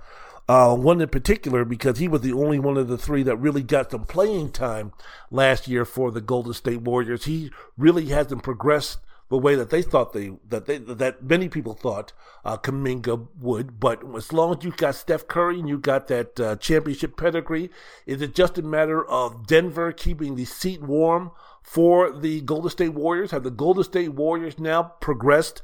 Uh, one in particular, because he was the only one of the three that really got some playing time last year for the Golden State Warriors. He really hasn't progressed the way that they thought they that they that many people thought uh, Kuminga would. But as long as you got Steph Curry and you got that uh, championship pedigree, is it just a matter of Denver keeping the seat warm for the Golden State Warriors? Have the Golden State Warriors now progressed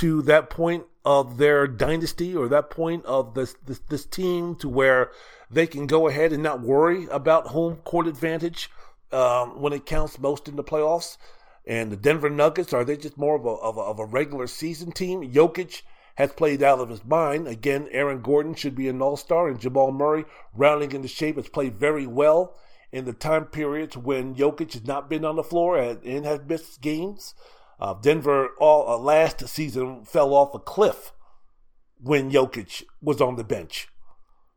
to that point of their dynasty or that point of this, this this team to where they can go ahead and not worry about home court advantage um, when it counts most in the playoffs? And the Denver Nuggets, are they just more of a, of a of a regular season team? Jokic has played out of his mind. Again, Aaron Gordon should be an all-star, and Jamal Murray, rounding into shape, has played very well in the time periods when Jokic has not been on the floor and, and has missed games. Uh, Denver all uh, last season fell off a cliff when Jokic was on the bench.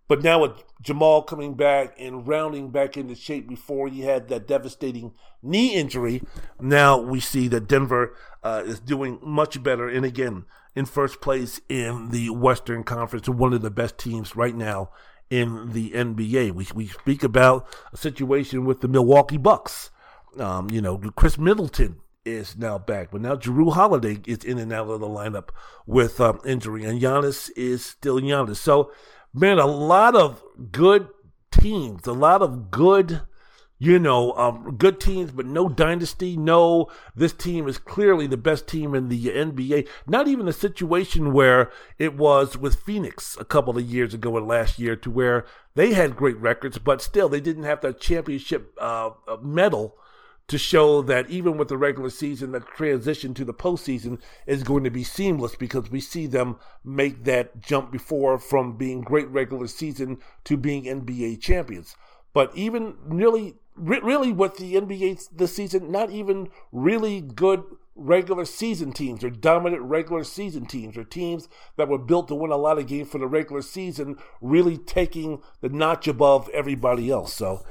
But now with Jamal coming back and rounding back into shape before he had that devastating knee injury, now we see that Denver uh, is doing much better. And again, in first place in the Western Conference, one of the best teams right now in the N B A. We, we speak about a situation with the Milwaukee Bucks. Um, you know, Chris Middleton is now back, but now Jrue Holiday is in and out of the lineup with um, injury, and Giannis is still Giannis. So, man, a lot of good teams, a lot of good, you know, um, good teams, but no dynasty. No, this team is clearly the best team in the N B A. Not even a situation where it was with Phoenix a couple of years ago and last year, to where they had great records, but still they didn't have that championship uh, medal to show that even with the regular season, the transition to the postseason is going to be seamless, because we see them make that jump before from being great regular season to being N B A champions. But even really, really with the N B A this season, not even really good regular season teams or dominant regular season teams or teams that were built to win a lot of games for the regular season, really taking the notch above everybody else. So,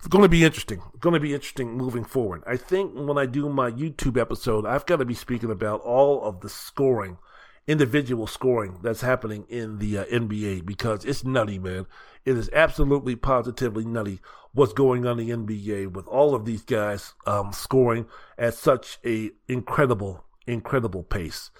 it's going to be interesting. It's going to be interesting moving forward. I think when I do my YouTube episode, I've got to be speaking about all of the scoring, individual scoring that's happening in the uh, N B A, because it's nutty, man. It is absolutely, positively nutty what's going on in the N B A with all of these guys um, scoring at such a incredible, incredible pace.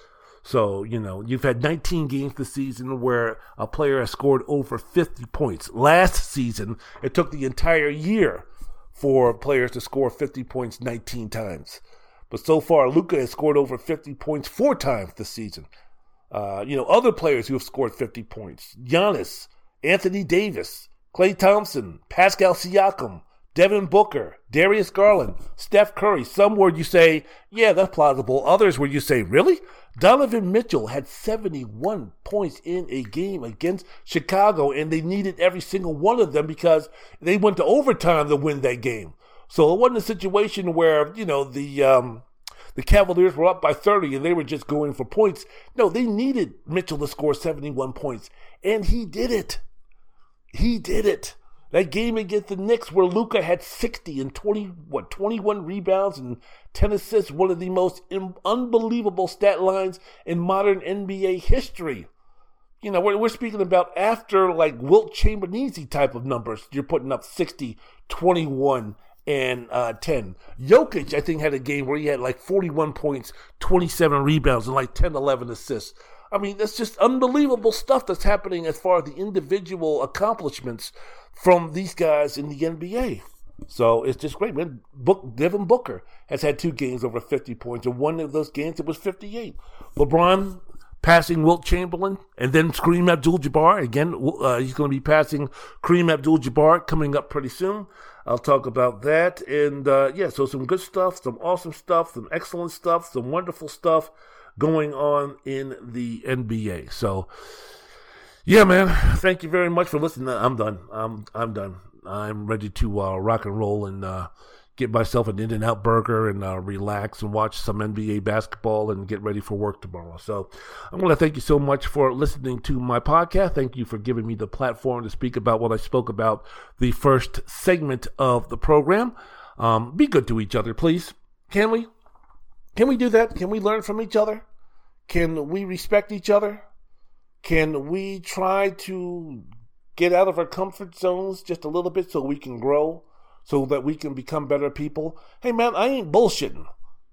So, you know, you've had nineteen games this season where a player has scored over fifty points. Last season, it took the entire year for players to score fifty points nineteen times. But so far, Luka has scored over fifty points four times this season. Uh, you know, other players who have scored fifty points. Giannis, Anthony Davis, Klay Thompson, Pascal Siakam, Devin Booker, Darius Garland, Steph Curry. Some where you say, yeah, that's plausible. Others where you say, really? Donovan Mitchell had seventy-one points in a game against Chicago, and they needed every single one of them because they went to overtime to win that game. So it wasn't a situation where, you know, the um, the Cavaliers were up by thirty and they were just going for points. No, they needed Mitchell to score seventy-one points, and he did it. He did it. That game against the Knicks where Luka had sixty and twenty, what, twenty-one rebounds and ten assists, one of the most in, unbelievable stat lines in modern N B A history. You know, we're, we're speaking about after like Wilt Chamberlain type of numbers. You're putting up sixty, twenty-one, and uh, ten. Jokic, I think, had a game where he had like forty-one points, twenty-seven rebounds, and like ten, eleven assists. I mean, that's just unbelievable stuff that's happening as far as the individual accomplishments from these guys in the N B A. So it's just great, man. Book, Devin Booker has had two games over fifty points, and one of those games it was fifty-eight. LeBron passing Wilt Chamberlain, and then Kareem Abdul-Jabbar. Again, uh, he's going to be passing Kareem Abdul-Jabbar coming up pretty soon. I'll talk about that. And, uh, yeah, so some good stuff, some awesome stuff, some excellent stuff, some wonderful stuff going on in the N B A. So, yeah, man, thank you very much for listening. I'm done. I'm I'm done. I'm ready to uh, rock and roll and uh, get myself an In-N-Out burger and uh, relax and watch some N B A basketball and get ready for work tomorrow. So I want to thank you so much for listening to my podcast. Thank you for giving me the platform to speak about what I spoke about the first segment of the program. Um, be good to each other, please. Can we? Can we do that? Can we learn from each other? Can we respect each other? Can we try to get out of our comfort zones just a little bit so we can grow, so that we can become better people? Hey, man, I ain't bullshitting.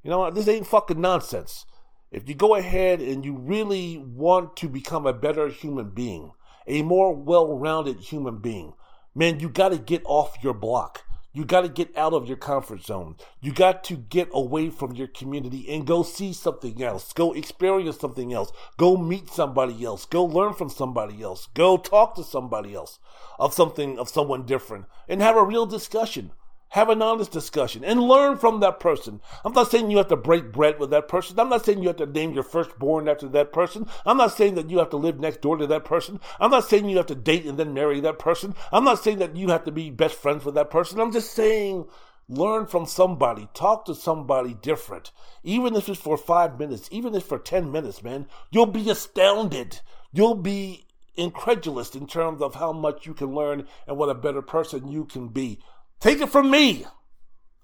You know, this ain't fucking nonsense. If you go ahead and you really want to become a better human being, a more well-rounded human being, man, you got to get off your block. You got to get out of your comfort zone. You got to get away from your community and go see something else. Go experience something else. Go meet somebody else. Go learn from somebody else. Go talk to somebody else of something, of someone different, and have a real discussion. Have an honest discussion and learn from that person. I'm not saying you have to break bread with that person. I'm not saying you have to name your firstborn after that person. I'm not saying that you have to live next door to that person. I'm not saying you have to date and then marry that person. I'm not saying that you have to be best friends with that person. I'm just saying learn from somebody. Talk to somebody different. Even if it's for five minutes, even if for ten minutes, man, you'll be astounded. You'll be incredulous in terms of how much you can learn and what a better person you can be. Take it from me.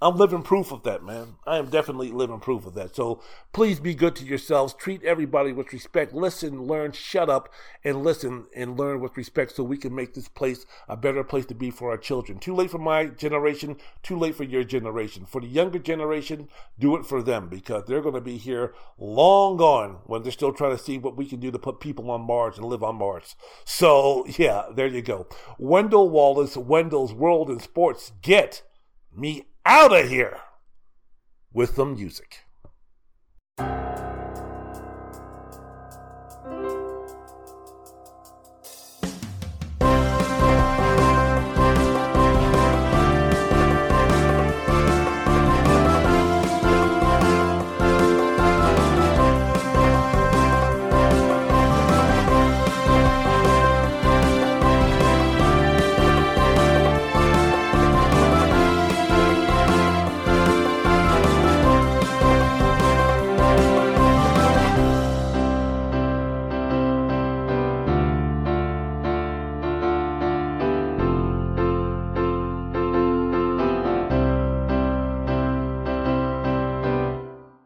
I'm living proof of that, man. I am definitely living proof of that. So please be good to yourselves. Treat everybody with respect. Listen, learn, shut up, and listen and learn with respect so we can make this place a better place to be for our children. Too late for my generation, too late for your generation. For the younger generation, do it for them because they're going to be here long gone when they're still trying to see what we can do to put people on Mars and live on Mars. So, yeah, there you go. Wendell Wallace, Wendell's World in Sports. Get me out of here with the music.